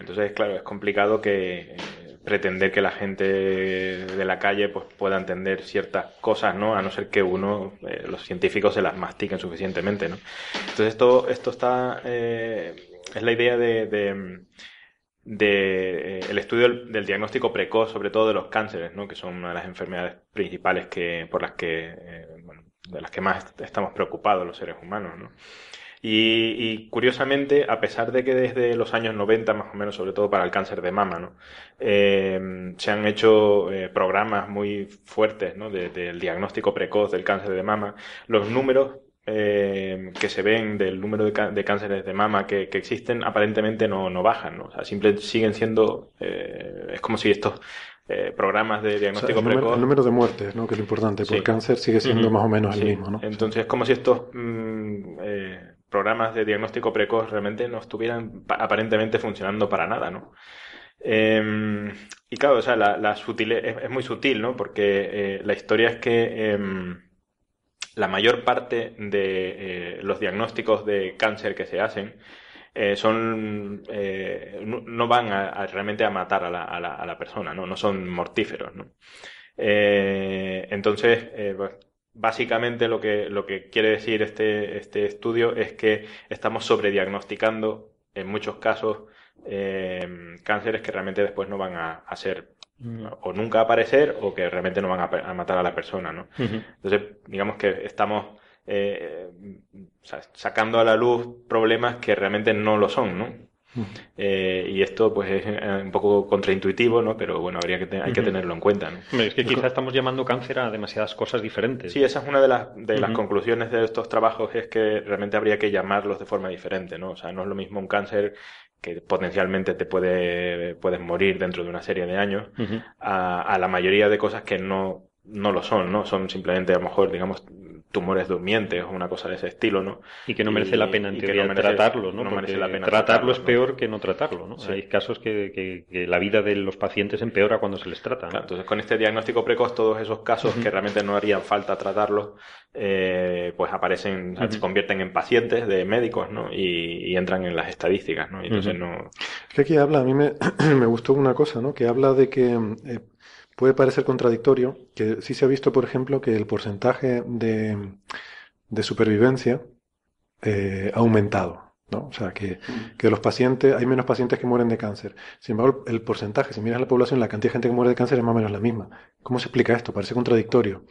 Entonces, claro, es complicado que pretender que la gente de la calle pues pueda entender ciertas cosas, ¿no? A no ser que los científicos se las mastiquen suficientemente, ¿no? Entonces esto está... es la idea de el estudio del diagnóstico precoz, sobre todo de los cánceres, ¿no? Que son una de las enfermedades principales por las que de las que más estamos preocupados los seres humanos, ¿no? Y curiosamente, a pesar de que desde los años 90, más o menos, sobre todo para el cáncer de mama, ¿no? Se han hecho programas muy fuertes, ¿no? Del diagnóstico precoz del cáncer de mama, los números que se ven del número de cánceres de mama que existen aparentemente no bajan, ¿no? O sea, siempre siguen siendo... es como si estos... programas de diagnóstico, o sea, precoz. El número de muertes, ¿no? Que es lo importante, porque sí. El cáncer sigue siendo más o menos el mismo, ¿no? Entonces es como si estos programas de diagnóstico precoz realmente no estuvieran aparentemente funcionando para nada, ¿no? Y claro, o sea, la sutileza es muy sutil, ¿no? Porque la historia es que la mayor parte de los diagnósticos de cáncer que se hacen no van realmente a matar a la persona, ¿no? No son mortíferos, ¿no? Entonces, básicamente lo que quiere decir este estudio es que estamos sobrediagnosticando en muchos casos cánceres que realmente después no van a ser o nunca aparecer o que realmente no van a matar a la persona, ¿no? Uh-huh. Entonces, digamos que estamos... sacando a la luz problemas que realmente no lo son, ¿no? Y esto pues es un poco contraintuitivo, ¿no? Pero bueno, hay que tenerlo en cuenta, ¿no? Es que quizás estamos llamando cáncer a demasiadas cosas diferentes. Sí, esa es una de las conclusiones de estos trabajos, es que realmente habría que llamarlos de forma diferente, ¿no? O sea, no es lo mismo un cáncer que potencialmente te puedes morir dentro de una serie de años a la mayoría de cosas que no lo son, ¿no? Son simplemente, a lo mejor, digamos, tumores durmientes o una cosa de ese estilo, ¿no? Y que no merece la pena en teoría tratarlo, ¿no? Porque merece la pena tratarlo, es peor, ¿no?, que no tratarlo, ¿no? Sí. Hay casos que la vida de los pacientes empeora cuando se les trata, ¿no? Claro, entonces con este diagnóstico precoz todos esos casos que realmente no harían falta tratarlos pues aparecen, se convierten en pacientes de médicos, ¿no? Y entran en las estadísticas, ¿no? Y entonces no... Es que aquí habla, a mí me gustó una cosa, ¿no? Que habla de que... puede parecer contradictorio, que sí se ha visto, por ejemplo, que el porcentaje de supervivencia ha aumentado, ¿no? O sea, que los pacientes, hay menos pacientes que mueren de cáncer. Sin embargo, el porcentaje, si miras la población, la cantidad de gente que muere de cáncer es más o menos la misma. ¿Cómo se explica esto? Parece contradictorio.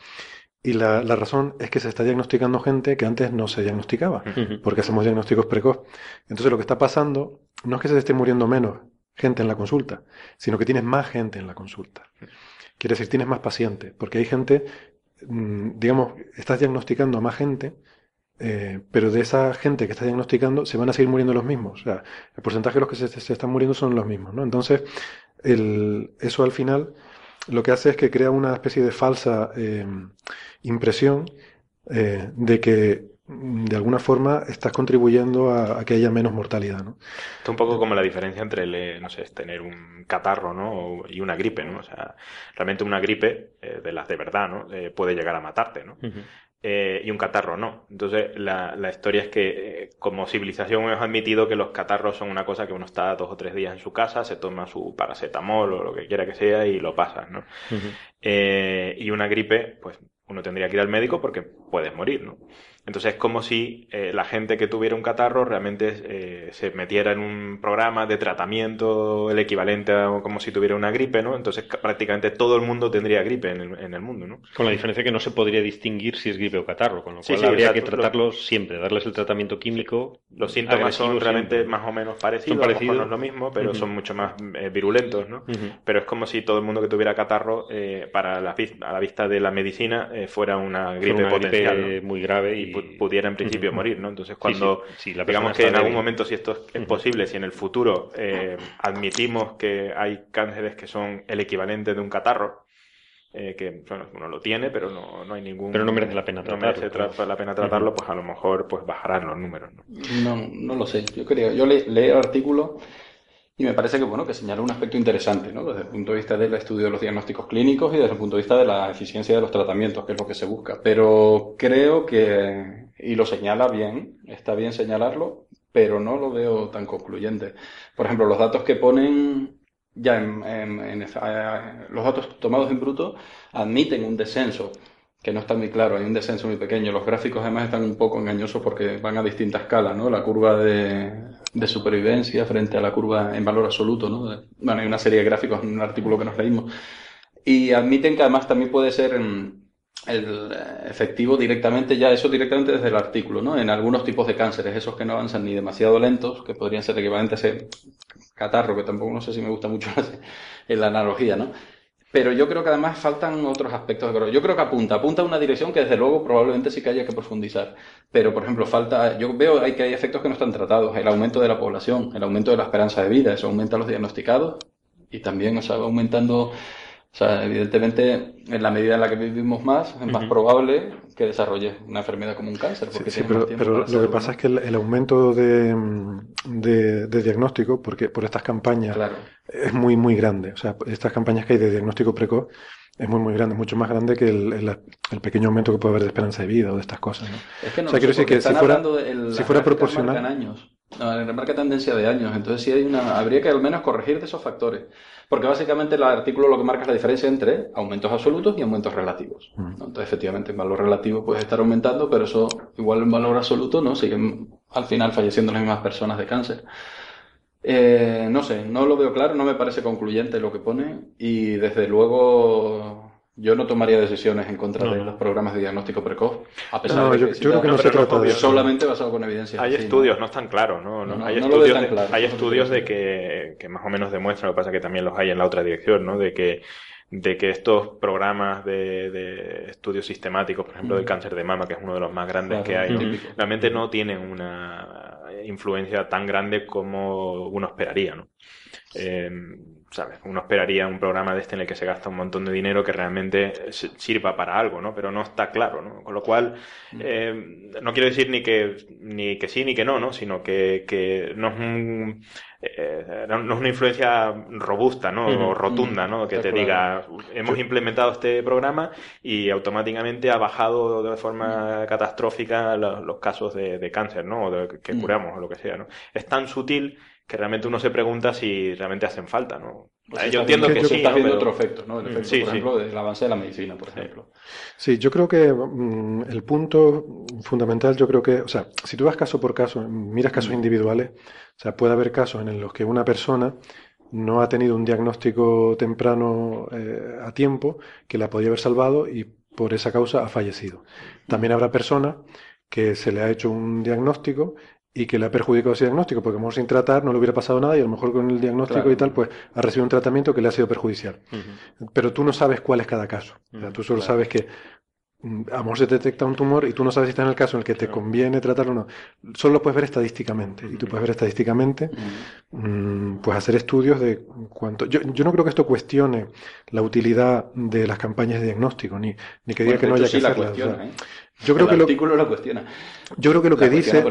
Y la razón es que se está diagnosticando gente que antes no se diagnosticaba, porque hacemos diagnósticos precoz. Entonces, lo que está pasando no es que se esté muriendo menos gente en la consulta, sino que tienes más gente en la consulta. Quiere decir, tienes más pacientes, porque hay gente, digamos, estás diagnosticando a más gente, pero de esa gente que estás diagnosticando se van a seguir muriendo los mismos. O sea, el porcentaje de los que se están muriendo son los mismos, ¿no? Entonces, eso al final lo que hace es que crea una especie de falsa impresión de que de alguna forma estás contribuyendo a que haya menos mortalidad, ¿no? Esto un poco como la diferencia entre tener un catarro, ¿no?, y una gripe, ¿no? O sea, realmente una gripe de las de verdad, ¿no?, puede llegar a matarte, ¿no? Y un catarro no. Entonces la historia es que como civilización hemos admitido que los catarros son una cosa que uno está 2 o 3 días en su casa, se toma su paracetamol o lo que quiera que sea y lo pasa, ¿no? Y una gripe, pues uno tendría que ir al médico porque puedes morir, ¿no? Entonces es como si la gente que tuviera un catarro realmente se metiera en un programa de tratamiento, el equivalente a como si tuviera una gripe, ¿no? Entonces prácticamente todo el mundo tendría gripe en el mundo, ¿no? Con la diferencia que no se podría distinguir si es gripe o catarro, con lo cual habría que tratarlos siempre, darles el tratamiento químico. Los síntomas son realmente más o menos parecidos, a lo mejor no es lo mismo, pero son mucho más virulentos, ¿no? Pero es como si todo el mundo que tuviera catarro, a la vista de la medicina, fuera una gripe potencial, gripe, ¿no?, muy grave y pudiera en principio morir, ¿no? Entonces cuando digamos que en algún momento, si esto es posible, si en el futuro admitimos que hay cánceres que son el equivalente de un catarro, que bueno, uno lo tiene pero no hay ningún... Pero no merece la pena tratarlo. Pues a lo mejor pues bajarán los números, ¿no? No lo sé. Yo leí el artículo y me parece que, bueno, que señala un aspecto interesante, ¿no?, desde el punto de vista del estudio de los diagnósticos clínicos y desde el punto de vista de la eficiencia de los tratamientos, que es lo que se busca. Pero creo que, y lo señala bien, está bien señalarlo, pero no lo veo tan concluyente. Por ejemplo, los datos que ponen ya los datos tomados en bruto admiten un descenso que no está muy claro, hay un descenso muy pequeño. Los gráficos además están un poco engañosos porque van a distinta escala, ¿no? La curva de supervivencia frente a la curva en valor absoluto, ¿no? Bueno, hay una serie de gráficos en un artículo que nos leímos. Y admiten que además también puede ser el efectivo directamente, ya eso directamente desde el artículo, ¿no? En algunos tipos de cánceres, esos que no avanzan ni demasiado lentos, que podrían ser equivalentes a ese catarro, que tampoco no sé si me gusta mucho la analogía, ¿no? Pero yo creo que además faltan otros aspectos. Yo creo que apunta a una dirección que desde luego probablemente sí que haya que profundizar. Pero, por ejemplo, yo veo que hay efectos que no están tratados. El aumento de la población, el aumento de la esperanza de vida, eso aumenta los diagnosticados y también, va aumentando... O sea, evidentemente, en la medida en la que vivimos más, es más probable que desarrolle una enfermedad como un cáncer. Porque sí, pero lo que pasa es que el aumento de diagnóstico, porque por estas campañas, claro, es muy, muy grande. O sea, estas campañas que hay de diagnóstico precoz es muy, muy grande, mucho más grande que el pequeño aumento que puede haber de esperanza de vida o de estas cosas, ¿no? Es que no, o sea, quiero decir que si fuera proporcional... No, marca tendencia de años, entonces sí habría que al menos corregir de esos factores, porque básicamente el artículo lo que marca es la diferencia entre aumentos absolutos y aumentos relativos, ¿no? Entonces efectivamente en valor relativo puede estar aumentando, pero eso igual en valor absoluto no, siguen al final falleciendo las mismas personas de cáncer. No sé, no lo veo claro, no me parece concluyente lo que pone y desde luego... Yo no tomaría decisiones en contra de los programas de diagnóstico precoz, a pesar de que yo creo que no se trata de solamente basado con evidencia. Hay estudios, no están claros, no hay estudios de que más o menos demuestran, lo que pasa que también los hay en la otra dirección, ¿no? De que estos programas de estudios sistemáticos, por ejemplo, del cáncer de mama, que es uno de los más grandes que hay, realmente no tienen una influencia tan grande como uno esperaría, ¿no? ¿Sabes? Uno esperaría un programa de este en el que se gasta un montón de dinero que realmente sirva para algo, ¿no? Pero no está claro, ¿no? Con lo cual, no quiero decir ni que sí ni que no, ¿no? Sino que no es una influencia robusta, ¿no? O rotunda, ¿no? Que te diga, hemos implementado este programa y automáticamente ha bajado de forma catastrófica los casos de cáncer, ¿no? O que curamos o lo que sea, ¿no? Es tan sutil que realmente uno se pregunta si realmente hacen falta, ¿no? Pues yo entiendo que sí, está viendo otro efecto, ¿no? El efecto, por ejemplo, del avance de la medicina, por ejemplo. Sí, yo creo que el punto fundamental, yo creo que... O sea, si tú vas caso por caso, miras casos individuales, o sea, puede haber casos en los que una persona no ha tenido un diagnóstico temprano a tiempo, que la podía haber salvado y por esa causa ha fallecido. También habrá personas que se le ha hecho un diagnóstico y que le ha perjudicado ese diagnóstico, porque a lo mejor sin tratar no le hubiera pasado nada y a lo mejor con el diagnóstico y tal, pues ha recibido un tratamiento que le ha sido perjudicial. Pero tú no sabes cuál es cada caso. O sea, tú solo sabes que a lo mejor se detecta un tumor y tú no sabes si está en el caso en el que te conviene tratarlo o no. Solo lo puedes ver estadísticamente. Y tú puedes ver estadísticamente, pues hacer estudios de cuánto... Yo no creo que esto cuestione la utilidad de las campañas de diagnóstico, ni que diga que no haya que hacerlas. Yo creo que lo que dice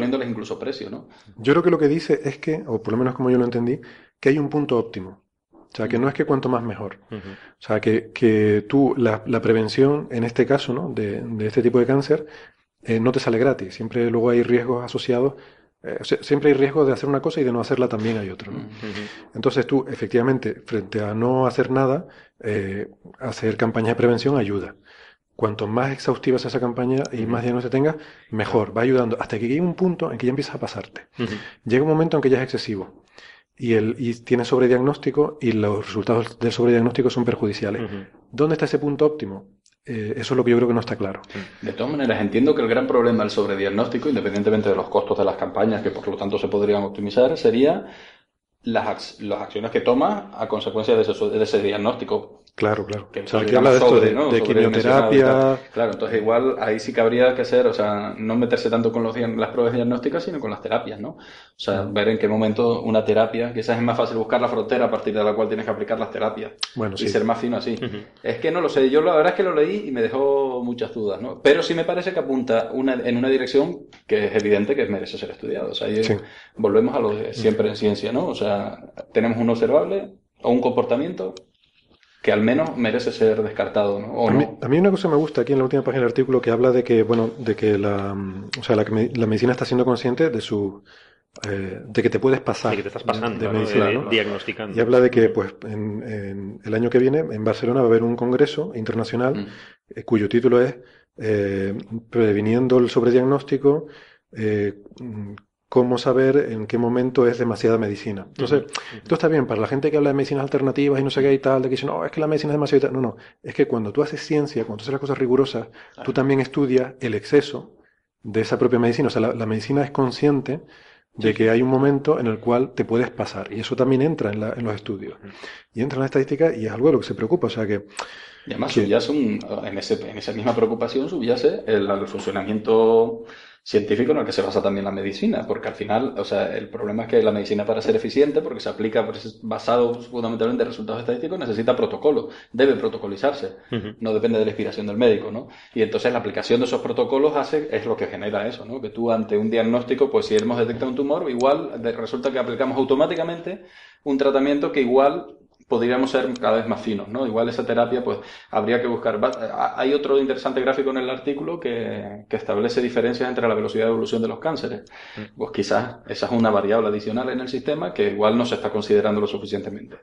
es que, o por lo menos como yo lo entendí, que hay un punto óptimo. O sea, que no es que cuanto más mejor. O sea, que tú, la prevención, en este caso, ¿no? de este tipo de cáncer, no te sale gratis. Siempre luego hay riesgos asociados. O sea, siempre hay riesgo de hacer una cosa y de no hacerla también hay otro, ¿no? Entonces tú, efectivamente, frente a no hacer nada, hacer campañas de prevención ayuda. Cuanto más exhaustiva sea esa campaña y más diagnóstico tengas, mejor, va ayudando. Hasta que llegue un punto en que ya empiezas a pasarte. Llega un momento en que ya es excesivo. Y tiene sobrediagnóstico y los resultados del sobrediagnóstico son perjudiciales. ¿Dónde está ese punto óptimo? Eso es lo que yo creo que no está claro. De todas maneras, entiendo que el gran problema del sobrediagnóstico, independientemente de los costos de las campañas, que por lo tanto se podrían optimizar, sería las acciones que toma a consecuencia de ese diagnóstico. Claro. Que, o sea, que habla de esto de quimioterapia. Claro, entonces igual ahí sí que habría que hacer, o sea, no meterse tanto con las pruebas diagnósticas, sino con las terapias, ¿no? O sea, ver en qué momento una terapia, quizás es más fácil buscar la frontera a partir de la cual tienes que aplicar las terapias. Bueno, y ser más fino así. Es que no lo sé, yo la verdad es que lo leí y me dejó muchas dudas, ¿no? Pero sí me parece que apunta en una dirección que es evidente que merece ser estudiada. O sea, volvemos a lo de siempre en ciencia, ¿no? O sea, tenemos un observable o un comportamiento que al menos merece ser descartado, ¿no? A mí una cosa me gusta aquí en la última página del artículo que habla de que la medicina está siendo consciente de su de que te puedes pasar, de que te estás pasando de medicina, ¿no? Diagnosticando. Y habla de que pues en el año que viene en Barcelona va a haber un congreso internacional cuyo título es Previniendo el sobrediagnóstico cómo saber en qué momento es demasiada medicina. Entonces, esto está bien para la gente que habla de medicinas alternativas y no sé qué y tal, de que dicen, no, es que la medicina es demasiado y tal. No, no, es que cuando tú haces ciencia, cuando tú haces las cosas rigurosas, tú también estudias el exceso de esa propia medicina. O sea, la medicina es consciente de que hay un momento en el cual te puedes pasar. Y eso también entra en los estudios. Y entra en la estadística y es algo de lo que se preocupa. O sea que... Y además subyace en esa misma preocupación subyace el funcionamiento científico en el que se basa también la medicina, porque al final, o sea, el problema es que la medicina, para ser eficiente, porque se aplica basado fundamentalmente en resultados estadísticos, necesita protocolo, debe protocolizarse, no depende de la inspiración del médico, ¿no? Y entonces la aplicación de esos protocolos es lo que genera eso, ¿no? Que tú ante un diagnóstico, pues si hemos detectado un tumor, igual resulta que aplicamos automáticamente un tratamiento que igual podríamos ser cada vez más finos, ¿no? Igual esa terapia, pues, habría que buscar. Hay otro interesante gráfico en el artículo que establece diferencias entre la velocidad de evolución de los cánceres. Pues quizás esa es una variable adicional en el sistema que igual no se está considerando lo suficientemente.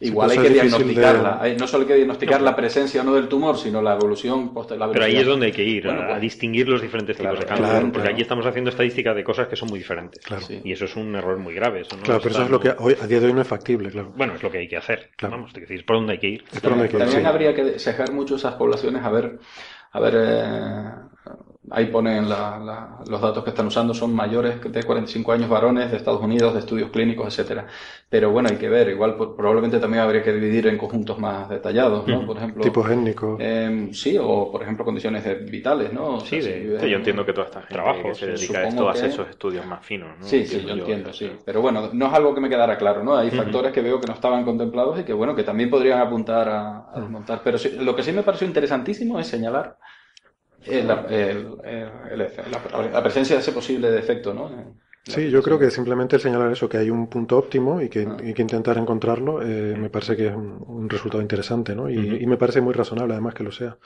Igual hay que diagnosticarla. No solo hay que diagnosticar la presencia o no del tumor, sino la evolución posterior. Pero ahí es donde hay que ir, bueno, a distinguir los diferentes tipos de cánceres. Claro, porque aquí estamos haciendo estadística de cosas que son muy diferentes. Claro. Y eso es un error muy grave. Eso no pero eso es lo que a día de hoy no es factible, claro. Bueno, es lo que hay que hacer. Claro. Vamos, te decís, ¿por dónde hay que ir? También habría que cejar mucho esas poblaciones a ver, ahí ponen los datos que están usando, son mayores de 45 años varones de Estados Unidos, de estudios clínicos, etcétera. Pero bueno, hay que ver, igual probablemente también habría que dividir en conjuntos más detallados, ¿no? Por ejemplo, tipos étnicos. Sí, o por ejemplo condiciones vitales, ¿no? O sea, sí, si yo entiendo que toda esta gente que se dedica a esto hace esos estudios más finos, ¿no? Sí, sí, yo entiendo, sí. Pero bueno, no es algo que me quedara claro, ¿no? Hay factores que veo que no estaban contemplados y que bueno, que también podrían apuntar a desmontar. Pero sí, lo que sí me pareció interesantísimo es señalar la presencia de ese posible defecto, ¿no? Sí, yo creo que simplemente el señalar eso, que hay un punto óptimo y que hay que intentar encontrarlo, me parece que es un resultado interesante, ¿no? Y me parece muy razonable, además, que lo sea.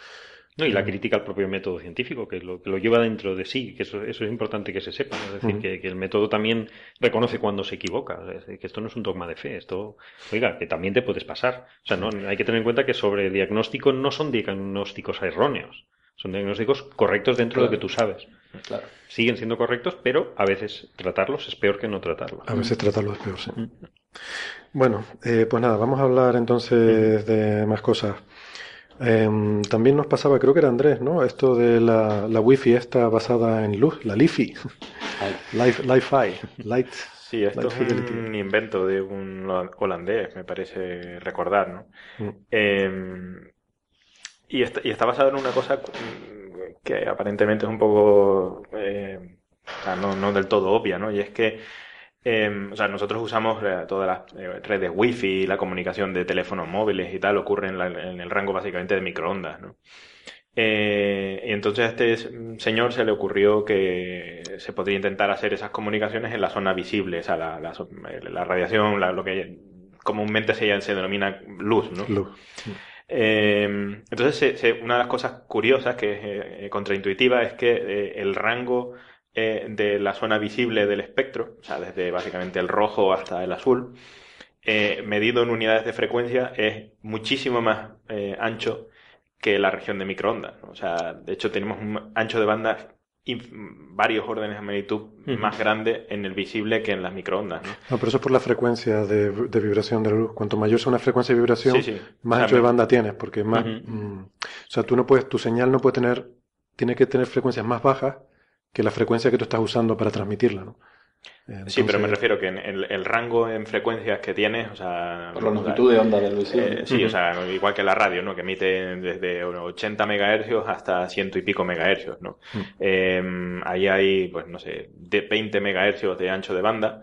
No, y la crítica al propio método científico, que lo lleva dentro de sí, que eso es importante que se sepa, ¿no? Es decir, que el método también reconoce cuando se equivoca, es decir, que esto no es un dogma de fe, esto, oiga, que también te puedes pasar. O sea, no hay que tener en cuenta que sobre diagnóstico no son diagnósticos erróneos. Son diagnósticos correctos dentro de lo que tú sabes. Claro. Siguen siendo correctos, pero a veces tratarlos es peor que no tratarlos. A veces tratarlos es peor, sí. Bueno, pues nada, vamos a hablar entonces de más cosas. También nos pasaba, creo que era Andrés, ¿no? Esto de la wifi esta basada en luz, la LiFi. Light. Sí, esto es un invento de un holandés, me parece recordar, ¿no? Y está basado en una cosa que aparentemente es un poco, no del todo obvia, ¿no? Y es que, nosotros usamos todas las redes wifi, la comunicación de teléfonos móviles y tal, ocurre en el rango básicamente de microondas, ¿no? Y entonces a este señor se le ocurrió que se podría intentar hacer esas comunicaciones en la zona visible, o sea, la radiación, lo que comúnmente se denomina luz, ¿no? Luz, sí. Entonces, una de las cosas curiosas que es contraintuitiva es que el rango de la zona visible del espectro, o sea, desde básicamente el rojo hasta el azul, medido en unidades de frecuencia, es muchísimo más ancho que la región de microondas, ¿no? O sea, de hecho tenemos un ancho de banda varios órdenes de magnitud más grande en el visible que en las microondas, ¿no? No, pero eso es por la frecuencia de vibración de la luz. Cuanto mayor sea una frecuencia de vibración, más ancho de banda tienes, porque más... o sea, tú no puedes, tu señal no puede tener... Tiene que tener frecuencias más bajas que la frecuencia que tú estás usando para transmitirla, ¿no? Entonces, sí, pero me refiero que en el rango en frecuencias que tienes, o sea, por la longitud de onda de luz, sí, o sea, igual que la radio, ¿no? Que emite desde 80 MHz hasta 100 y pico MHz, ¿no? Ahí hay, pues no sé, de 20 MHz de ancho de banda.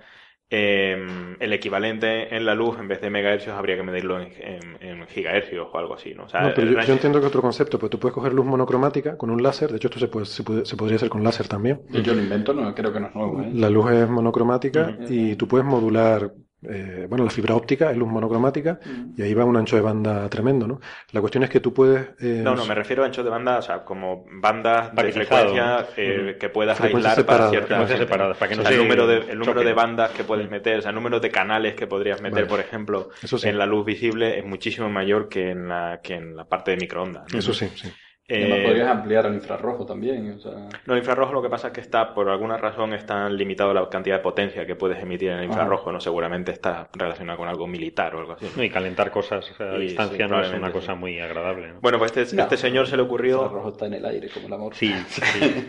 El equivalente en la luz, en vez de megahercios, habría que medirlo en gigahercios o algo así, ¿no? O sea, no, pero yo entiendo que otro concepto, pero tú puedes coger luz monocromática con un láser. De hecho, esto se podría hacer con láser también. Yo lo invento, no creo que no es nuevo, ¿eh? La luz es monocromática y tú puedes modular. La fibra óptica es luz monocromática y ahí va un ancho de banda tremendo, ¿no? La cuestión es que tú puedes... No, me refiero a ancho de banda, o sea, como bandas de frecuencia que puedas frecuencia aislar para ciertas... separadas, para que no sea el número de bandas que puedes meter, o sea, el número de canales que podrías meter, por ejemplo, en la luz visible es muchísimo mayor que en la parte de microondas, ¿no? Eso sí, sí. Además, podrías ampliar al infrarrojo también. O sea... No, el infrarrojo lo que pasa es que está, por alguna razón, está limitado la cantidad de potencia que puedes emitir en el infrarrojo. Ajá. No, seguramente está relacionado con algo militar o algo así. Y calentar cosas a distancia sí, no es una cosa muy agradable, ¿no? Bueno, pues este señor se le ocurrió... El infrarrojo está en el aire, como el amor. Sí, sí.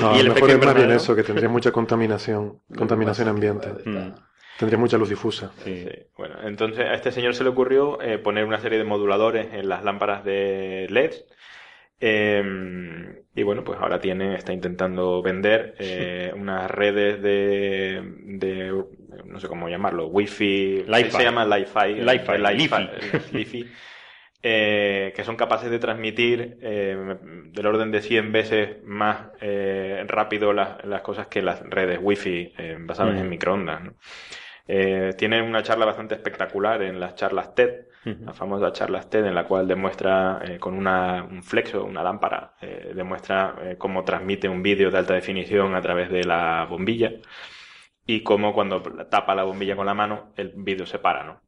No, y el mejor es más bien eso, que tendría mucha contaminación ambiente. Tendría mucha luz difusa. Sí. Sí. Bueno, entonces a este señor se le ocurrió poner una serie de moduladores en las lámparas de LED. Y bueno, pues ahora está intentando vender unas redes de no sé cómo llamarlo, Wi-Fi, se llama Li-Fi, que son capaces de transmitir del orden de 100 veces más rápido las cosas que las redes Wi-Fi basadas en microondas, ¿no? Tiene una charla bastante espectacular en las charlas TED, la famosa charla TED, en la cual demuestra con un flexo, una lámpara, demuestra cómo transmite un vídeo de alta definición a través de la bombilla y cómo cuando tapa la bombilla con la mano el vídeo se para, ¿no?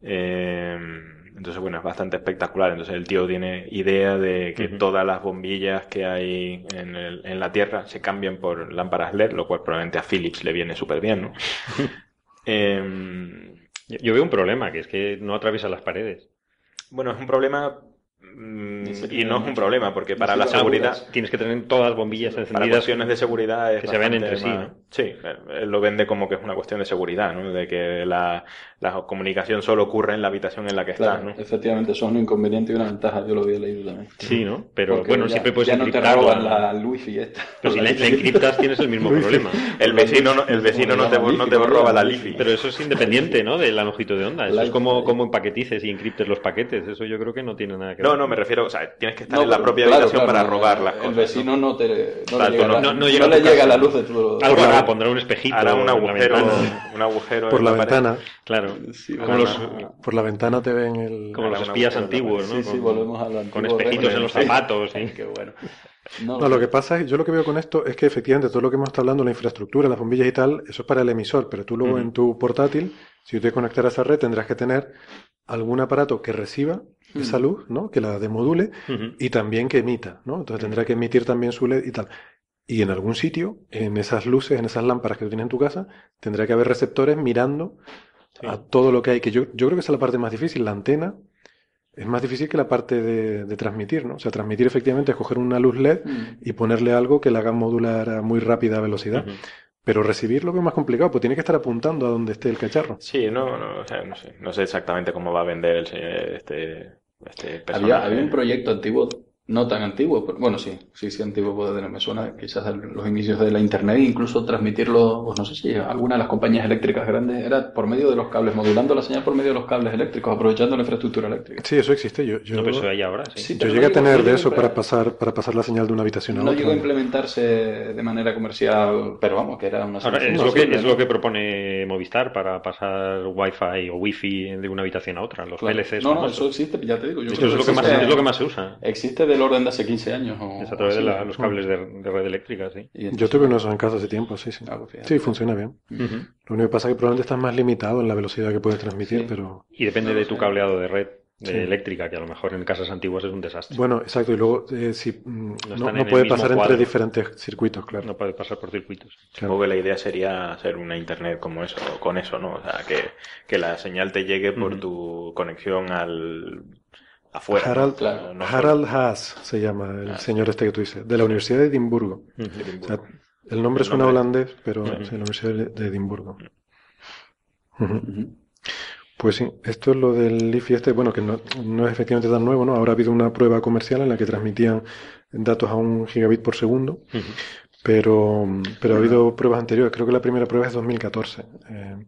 Entonces, bueno, es bastante espectacular. Entonces el tío tiene idea de que todas las bombillas que hay en la Tierra se cambian por lámparas LED, lo cual probablemente a Philips le viene súper bien, ¿no? Yo veo un problema, que es que no atraviesa las paredes. Bueno, es un problema y no es un problema, porque para la seguridad tienes que tener todas las bombillas encendidas. Para cuestiones de seguridad es que se vean entre sí, ¿no? Sí, él lo vende como que es una cuestión de seguridad, ¿no? De que la comunicación solo ocurre en la habitación en la que estás, ¿no? Efectivamente, eso es un inconveniente y una ventaja, yo lo había leído también. Sí, ¿no? Pero porque bueno, ya, siempre puedes encriptarlo. Ya no te roban la Wi-Fi esta. Pero si la encriptas tienes el mismo problema. El vecino no te roba la Wi-Fi. Pero eso es independiente, ¿no? De la longitud de onda. Eso es como empaquetices y encriptes los paquetes. Eso yo creo que no tiene nada que ver. No, me refiero, o sea, tienes que estar en la propia habitación para robar las cosas. El vecino no le llega la luz de tu... Algo hará, pondrá un espejito. Hará un agujero por la ventana. Claro. Sí, por la ventana te ven como los espías antiguos, ¿no? Sí, sí, volvemos a lo antiguo. Con espejitos en los zapatos. Sí. Qué bueno. No, lo que pasa es, yo lo que veo con esto es que efectivamente todo lo que hemos estado hablando, la infraestructura, las bombillas y tal, eso es para el emisor, pero tú luego en tu portátil, si te conectaras a red, tendrás que tener algún aparato que reciba esa luz, ¿no? Que la demodule y también que emita, ¿no? Entonces tendrá que emitir también su LED y tal. Y en algún sitio, en esas luces, en esas lámparas que tú tienes en tu casa, tendrá que haber receptores mirando a todo lo que hay. Que yo creo que esa es la parte más difícil. La antena es más difícil que la parte de transmitir, ¿no? O sea, transmitir efectivamente es coger una luz LED y ponerle algo que la haga modular a muy rápida velocidad. Pero recibirlo es más complicado, pues tiene que estar apuntando a donde esté el cacharro. Sí, no sé exactamente cómo va a vender el señor este personaje. Había un proyecto antiguo, no tan antiguo, pero bueno, sí, antiguo puede tener, me suena, quizás a los inicios de la Internet, incluso transmitirlo, pues no sé si alguna de las compañías eléctricas grandes era por medio de los cables, modulando la señal por medio de los cables eléctricos, aprovechando la infraestructura eléctrica. Sí, eso existe. Yo no, pero eso hay ahora, sí. Yo llegué a tener de eso para pasar la señal de una habitación a otra. No llegó a implementarse de manera comercial, pero vamos, que era una solución. Ahora, es lo que propone Movistar para pasar Wi-Fi o Wi-Fi de una habitación a otra, los LCs. No, eso existe, ya te digo. Esto es lo que más se usa. Existe del orden de hace 15 años. Es a través de los cables de red eléctrica, sí. Yo tuve uno de esos en casa hace tiempo, sí. Sí, funciona bien. Lo único que pasa es que probablemente estás más limitado en la velocidad que puedes transmitir, pero... Y depende de tu cableado de red eléctrica, que a lo mejor en casas antiguas es un desastre. Bueno, exacto, y luego si no puede pasar entre diferentes circuitos, claro. No puede pasar por circuitos. Claro. Supongo que la idea sería hacer una internet como eso, con eso, ¿no? O sea, que la señal te llegue por tu conexión al... afuera. Harald Haas se llama el señor este que tú dices, de la Universidad de Edimburgo. O sea, el nombre suena holandés, pero es la Universidad de Edimburgo. Pues sí, esto es lo del Li-Fi este, bueno, que no es efectivamente tan nuevo, ¿no? Ahora ha habido una prueba comercial en la que transmitían datos a 1 gigabit por segundo, pero ha habido pruebas anteriores. Creo que la primera prueba es 2014,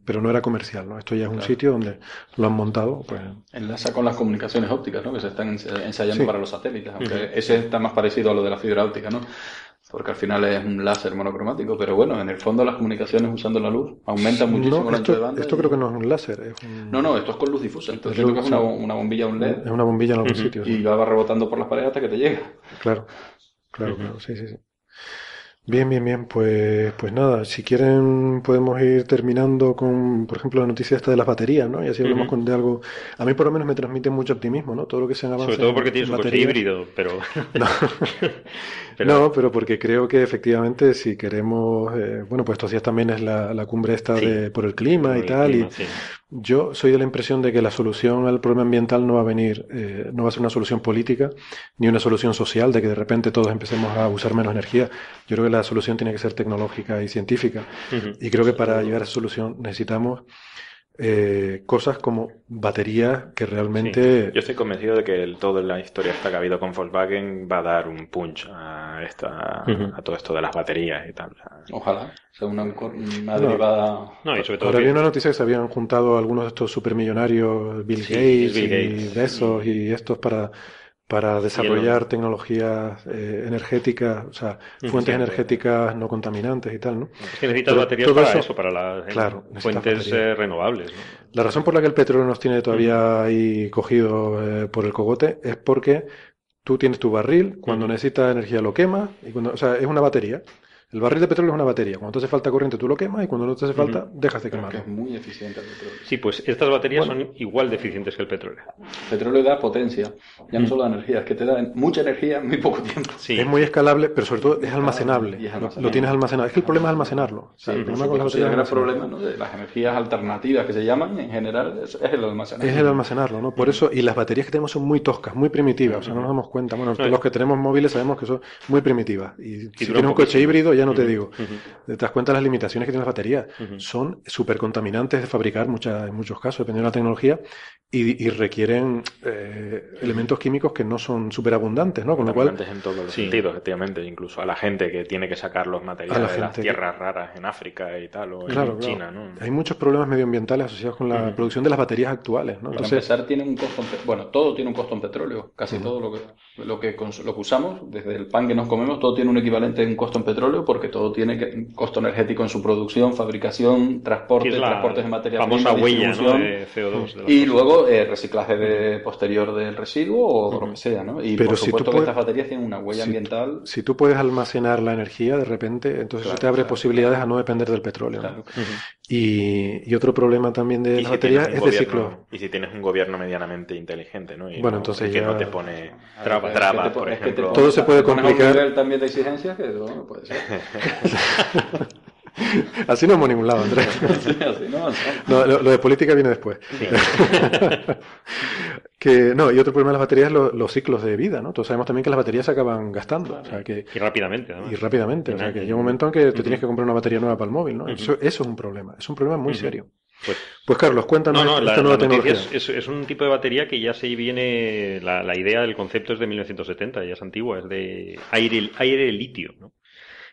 pero no era comercial, ¿no? Esto ya es un sitio donde lo han montado. Pues... Enlaza con las comunicaciones ópticas, ¿no? Que se están ensayando para los satélites, aunque ese está más parecido a lo de la fibra óptica, ¿no? Porque al final es un láser monocromático, pero bueno, en el fondo las comunicaciones usando la luz aumentan muchísimo el ancho de banda. Esto creo que no es un láser. No, esto es con luz difusa. Entonces creo que es una bombilla, un LED. Es una bombilla en algún sitio. Y va rebotando por las paredes hasta que te llega. Claro, sí. Bien, pues nada, si quieren podemos ir terminando con, por ejemplo, la noticia esta de las baterías, ¿no? Y así hablamos de algo... A mí por lo menos me transmite mucho optimismo, ¿no? Todo lo que sean avances... Sobre todo porque tienes un coche híbrido, pero... No. pero porque creo que efectivamente si queremos... bueno, pues estos días también es la cumbre esta por el clima y tal, yo soy de la impresión de que la solución al problema ambiental no va a venir, no va a ser una solución política ni una solución social de que de repente todos empecemos a usar menos energía. Yo creo que la solución tiene que ser tecnológica y científica. Y creo que para llegar a esa solución necesitamos cosas como baterías que realmente... Sí. Yo estoy convencido de que toda la historia esta que ha habido con Volkswagen va a dar un punch a todo esto de las baterías y tal. Ojalá sea una derivada... No, y sobre todo ahora había una noticia que se habían juntado algunos de estos supermillonarios, Bill Gates. Y Bezos y estos para desarrollar tecnologías energéticas, o sea, fuentes energéticas no contaminantes y tal, ¿no? Es que necesitas baterías para eso, para las fuentes renovables, ¿no? La razón por la que el petróleo nos tiene todavía ahí cogidos por el cogote es porque tú tienes tu barril, cuando necesitas energía lo quemas, y cuando, o sea, es una batería. El barril de petróleo es una batería. Cuando te hace falta corriente tú lo quemas y cuando no te hace falta dejas de quemarlo. Es muy eficiente el petróleo. Sí, pues estas baterías son igual de eficientes que el petróleo. El petróleo da potencia, ya no solo energía, es que te da mucha energía en muy poco tiempo. Sí. Es muy escalable, pero sobre todo es almacenable. Lo tienes almacenado. Es que el problema es almacenarlo. Sí, o sea, el problema con las baterías es el gran problema, ¿no? De las energías alternativas que se llaman en general es el almacenarlo. Es el almacenarlo, ¿no? Por eso, y las baterías que tenemos son muy toscas, muy primitivas. O sea, no nos damos cuenta. Bueno, los que tenemos móviles sabemos que son muy primitivas. Y si tienes un coche híbrido, ya no te digo. Te das cuenta de las limitaciones que tiene la batería. Son súper contaminantes de fabricar en muchos casos, dependiendo de la tecnología, y requieren elementos químicos que no son súper abundantes, ¿no? Con lo cual, en todos los sentidos, efectivamente. Incluso a la gente que tiene que sacar los materiales de las tierras raras en África y tal, o en China, ¿no? Hay muchos problemas medioambientales asociados con la producción de las baterías actuales, ¿no? Entonces, para empezar, tiene un costo en todo tiene un costo en petróleo. Casi todo lo que usamos, desde el pan que nos comemos, todo tiene un equivalente en costo en petróleo, porque todo tiene costo energético en su producción, fabricación, transportes de materiales, famosa huella, ¿no? De CO2 de y cosas. Luego reciclaje posterior del residuo o lo que sea, ¿no? Y pero por supuesto que estas baterías tienen una huella ambiental. Si tú puedes almacenar la energía de repente, entonces eso te abre posibilidades a no depender del petróleo. Claro. ¿No? Y otro problema también de las baterías es de ciclo. Y si tienes un gobierno medianamente inteligente, ¿no? Y bueno, entonces que no te pone trabas, por ejemplo. Todo se puede complicar. ¿Te pones a un nivel también de exigencias que no puede ser? Así no hemos ningún lado, Andrés. No, lo de política viene después. Sí. Y otro problema de las baterías es los ciclos de vida, ¿no? Todos sabemos también que las baterías se acaban gastando. Vale. O sea que, y rápidamente, ¿no? O sea, que llega un momento en que te tienes que comprar una batería nueva para el móvil, ¿no? Eso es un problema. Es un problema muy serio. Pues Carlos, cuéntanos esta nueva tecnología. Es un tipo de batería que ya se viene... La idea del concepto es de 1970, ya es antigua. Es de aire-litio, ¿no?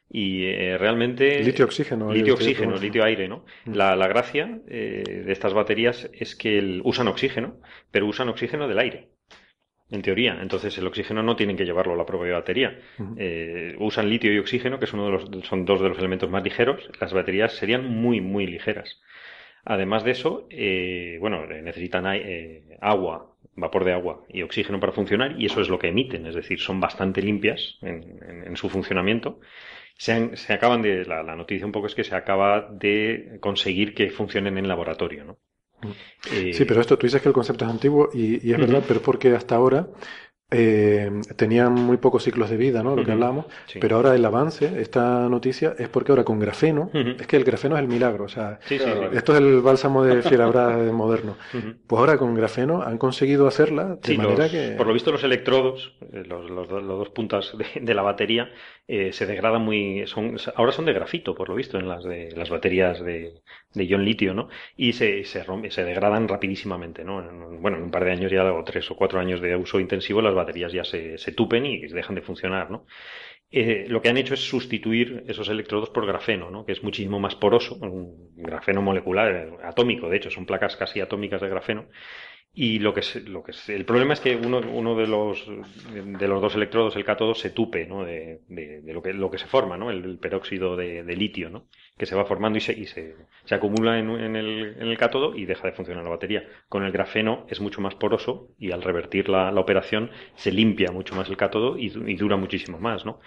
Y realmente... Litio-oxígeno, litio-aire, ¿no? La gracia de estas baterías es que usan oxígeno, pero usan oxígeno del aire, en teoría. Entonces el oxígeno no tienen que llevarlo a la propia batería. Usan litio y oxígeno, que son dos de los elementos más ligeros. Las baterías serían muy, muy ligeras. Además de eso, necesitan agua, vapor de agua y oxígeno para funcionar, y eso es lo que emiten. Es decir, son bastante limpias en su funcionamiento. Se acaban de... La noticia un poco es que se acaba de conseguir que funcionen en laboratorio, ¿no? Sí, pero esto, tú dices que el concepto es antiguo y es verdad, pero es porque hasta ahora tenían muy pocos ciclos de vida, ¿no? Lo que hablamos, pero ahora el avance, esta noticia, es porque ahora con grafeno, es que el grafeno es el milagro, o sea, esto es el bálsamo de Fierabrás moderno. Pues ahora con grafeno han conseguido hacerla de manera que... Por lo visto los electrodos, los dos puntas de la batería, se degradan ahora son de grafito, por lo visto, en las baterías de ion litio, ¿no? Y se degradan rapidísimamente, ¿no? En un par de años ya, o 3 o 4 años de uso intensivo, las baterías ya se tupen y dejan de funcionar, ¿no? Lo que han hecho es sustituir esos electrodos por grafeno, ¿no? Que es muchísimo más poroso, un grafeno molecular, atómico, de hecho, son placas casi atómicas de grafeno. Y el problema es que uno de los dos electrodos, el cátodo, se tupe, ¿no? de lo que se forma, ¿no? El peróxido de litio, ¿no? Que se va formando y se acumula en el cátodo y deja de funcionar la batería. Con el grafeno es mucho más poroso y al revertir la operación se limpia mucho más el cátodo y dura muchísimo más, ¿no?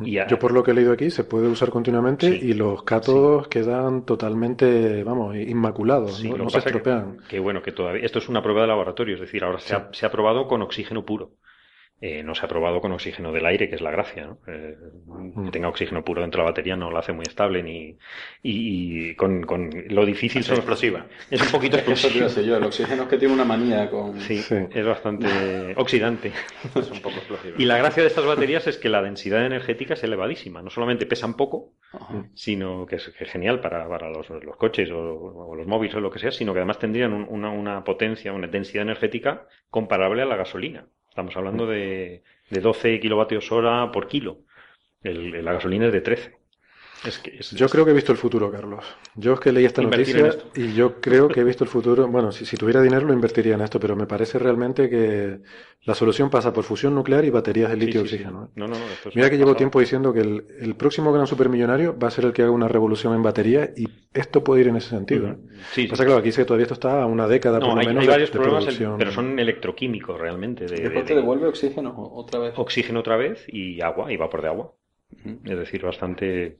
Y yo por lo que he leído aquí se puede usar continuamente y los cátodos quedan totalmente, vamos, inmaculados, sí, no se estropean. Que bueno, que todavía esto es una prueba de laboratorio, es decir, ahora se ha probado con oxígeno puro. No se ha probado con oxígeno del aire, que es la gracia, ¿no? Que tenga oxígeno puro dentro de la batería no la hace muy estable ni... Y con lo difícil... Es explosiva. Es un poquito explosiva. El oxígeno es que tiene una manía con... Sí, es bastante oxidante. Es un poco explosiva. Y la gracia de estas baterías es que la densidad energética es elevadísima. No solamente pesan poco, sino que es genial para los coches o los móviles o lo que sea, sino que además tendrían una potencia, una densidad energética comparable a la gasolina. Estamos hablando de 12 kilovatios hora por kilo. La gasolina es de 13. Yo creo que he visto el futuro, Carlos. Yo es que leí esta noticia y yo creo que he visto el futuro. Bueno, si tuviera dinero lo invertiría en esto, pero me parece realmente que la solución pasa por fusión nuclear y baterías de litio-oxígeno. Sí. No, esto es... Mira que llevo tiempo diciendo que el próximo gran supermillonario va a ser el que haga una revolución en batería y esto puede ir en ese sentido. Sí, pasa claro, aquí dice que todavía esto está a una década por lo menos. Hay varios problemas, pero son electroquímicos realmente. Después te devuelve oxígeno otra vez. Oxígeno otra vez y agua, y vapor de agua. Es decir, bastante...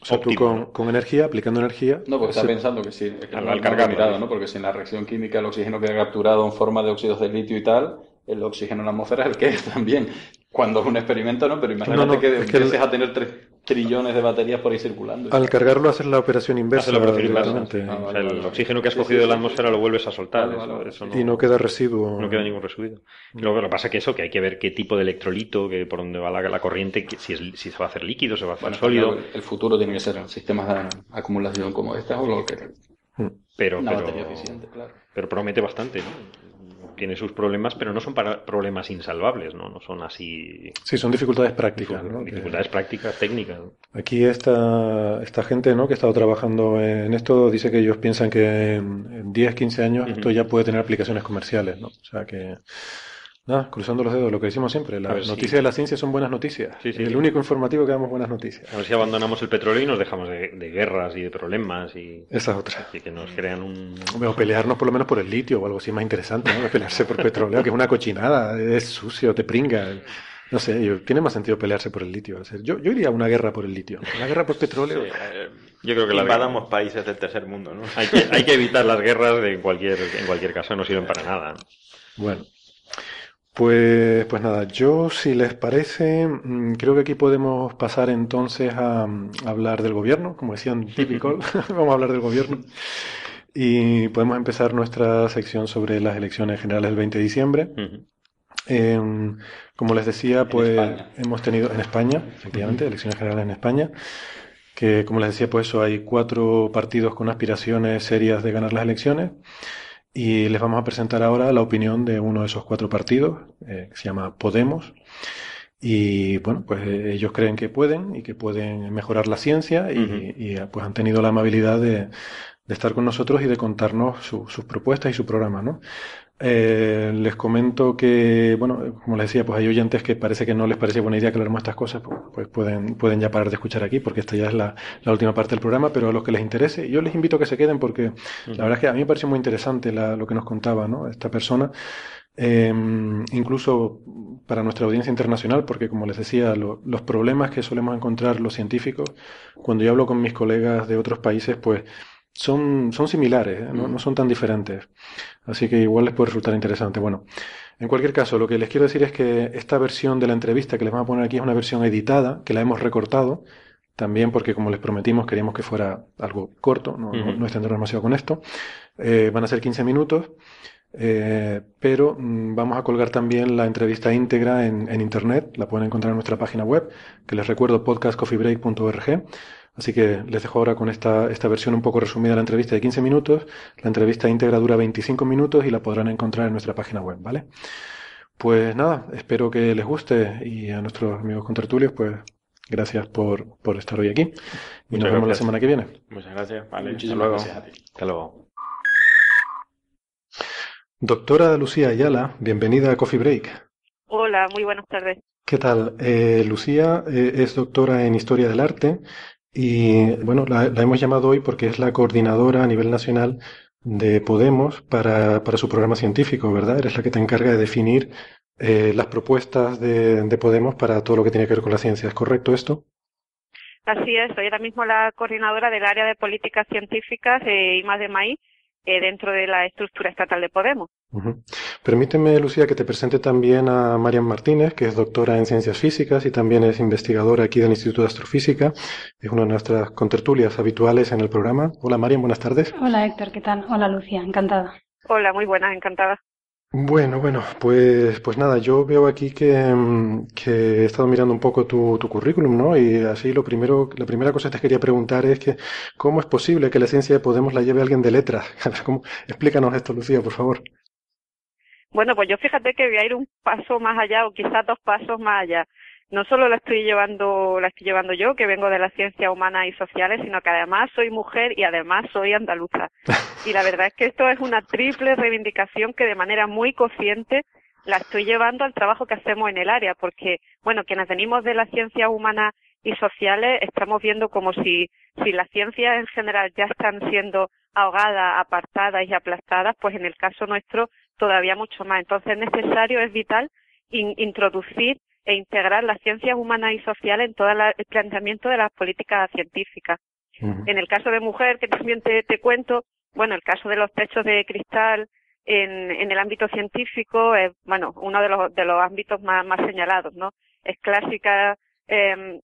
O sea, óptimo, tú con energía, aplicando energía... No, porque está pensando que sí, que al cargar mirada, ¿no? Porque si en la reacción química el oxígeno queda capturado en forma de óxidos de litio y tal, el oxígeno en la atmósfera es el que es también. Cuando es un experimento, ¿no? Pero imagínate que empieces a tener 3 trillones de baterías por ahí circulando. Al cargarlo haces la operación inversa. El oxígeno que has cogido de la atmósfera lo vuelves a soltar. Vale. Eso no, y no queda residuo. No queda ningún residuo. Luego, lo que pasa es que hay que ver qué tipo de electrolito, por dónde va la corriente, si se va a hacer líquido, se va a hacer sólido. Claro, el futuro tiene que ser sistemas de acumulación como estas o lo que... Pero batería eficiente, claro. Pero promete bastante, ¿no? Tiene sus problemas, pero no son problemas insalvables, ¿no? No son así... Sí, son dificultades prácticas, ¿no? Dificultades prácticas, técnicas. Aquí esta gente, ¿no?, que ha estado trabajando en esto, dice que ellos piensan que en 10, 15 años esto ya puede tener aplicaciones comerciales, ¿no? O sea que... Nada, cruzando los dedos, lo que decimos siempre, las noticias de la ciencia son buenas noticias. Sí, es el único informativo que damos buenas noticias. A ver si abandonamos el petróleo y nos dejamos de guerras y de problemas. Esa es otra. Así que nos crean o pelearnos por lo menos por el litio o algo así más interesante, ¿no? Pelearse por petróleo, que es una cochinada, es sucio, te pringa. No sé, tiene más sentido pelearse por el litio. O sea, yo iría a una guerra por el litio, una guerra por petróleo. Sí, yo creo que invadamos países del tercer mundo, ¿no? Hay que evitar las guerras en cualquier caso, no sirven para nada. Bueno. Pues nada, yo, si les parece, creo que aquí podemos pasar entonces a hablar del gobierno, como decían típico, vamos a hablar del gobierno, y podemos empezar nuestra sección sobre las elecciones generales del 20 de diciembre. Como les decía, pues hemos tenido en España, efectivamente, elecciones generales en España, que como les decía, pues eso, hay 4 partidos con aspiraciones serias de ganar las elecciones. Y les vamos a presentar ahora la opinión de uno de esos 4 partidos, que se llama Podemos. Y bueno, pues ellos creen que pueden y que pueden mejorar la ciencia y pues han tenido la amabilidad de estar con nosotros y de contarnos sus propuestas y su programa, ¿no? Les comento que, bueno, como les decía, pues hay oyentes que parece que no les parece buena idea que hablemos estas cosas, pues pueden ya parar de escuchar aquí, porque esta ya es la última parte del programa, pero a los que les interese, yo les invito a que se queden, porque la verdad es que a mí me pareció muy interesante lo que nos contaba, ¿no?, esta persona. Incluso para nuestra audiencia internacional, porque como les decía, los problemas que solemos encontrar los científicos, cuando yo hablo con mis colegas de otros países, pues son similares, ¿eh? No son tan diferentes. Así que igual les puede resultar interesante. Bueno, en cualquier caso, lo que les quiero decir es que esta versión de la entrevista que les vamos a poner aquí es una versión editada, que la hemos recortado, también porque, como les prometimos, queríamos que fuera algo corto, no extendernos demasiado con esto. Van a ser 15 minutos. Pero vamos a colgar también la entrevista íntegra en internet. La pueden encontrar en nuestra página web, que les recuerdo, podcastcoffeebreak.org. Así que les dejo ahora con esta versión un poco resumida de la entrevista de 15 minutos. La entrevista íntegra dura 25 minutos y la podrán encontrar en nuestra página web, ¿vale? Pues nada, espero que les guste, y a nuestros amigos contertulios, pues gracias por estar hoy aquí. Y nos vemos la semana que viene. Muchas gracias. Vale, muchísimas gracias a ti. Hasta luego. Doctora Lucía Ayala, bienvenida a Coffee Break. Hola, muy buenas tardes. ¿Qué tal? Lucía es doctora en Historia del Arte y, bueno, la hemos llamado hoy porque es la coordinadora a nivel nacional de Podemos para su programa científico, ¿verdad? Eres la que te encarga de definir las propuestas de Podemos para todo lo que tiene que ver con la ciencia. ¿Es correcto esto? Así es. Soy ahora mismo la coordinadora del área de políticas científicas y más de maíz dentro de la estructura estatal de Podemos. Uh-huh. Permíteme, Lucía, que te presente también a Marian Martínez, que es doctora en Ciencias Físicas y también es investigadora aquí del Instituto de Astrofísica. Es una de nuestras contertulias habituales en el programa. Hola, Marian, buenas tardes. Hola, Héctor, ¿qué tal? Hola, Lucía, encantada. Hola, muy buenas, encantada. Bueno, pues nada, yo veo aquí que he estado mirando un poco tu currículum, ¿no? Y así la primera cosa que te quería preguntar es que ¿cómo es posible que la ciencia de Podemos la lleve alguien de letras? Explícanos esto, Lucía, por favor. Bueno, pues yo fíjate que voy a ir un paso más allá o quizás dos pasos más allá. No solo la estoy llevando yo, que vengo de las ciencias humanas y sociales, sino que además soy mujer y además soy andaluza. Y la verdad es que esto es una triple reivindicación que de manera muy consciente la estoy llevando al trabajo que hacemos en el área, porque, bueno, quienes venimos de las ciencias humanas y sociales estamos viendo como si las ciencias en general ya están siendo ahogadas, apartadas y aplastadas, pues en el caso nuestro todavía mucho más. Entonces es necesario, es vital introducir e integrar las ciencias humanas y sociales en todo el planteamiento de las políticas científicas. Uh-huh. En el caso de mujer, que también te cuento, bueno, el caso de los techos de cristal en el ámbito científico es, bueno, uno de los ámbitos más señalados, ¿no? Es clásica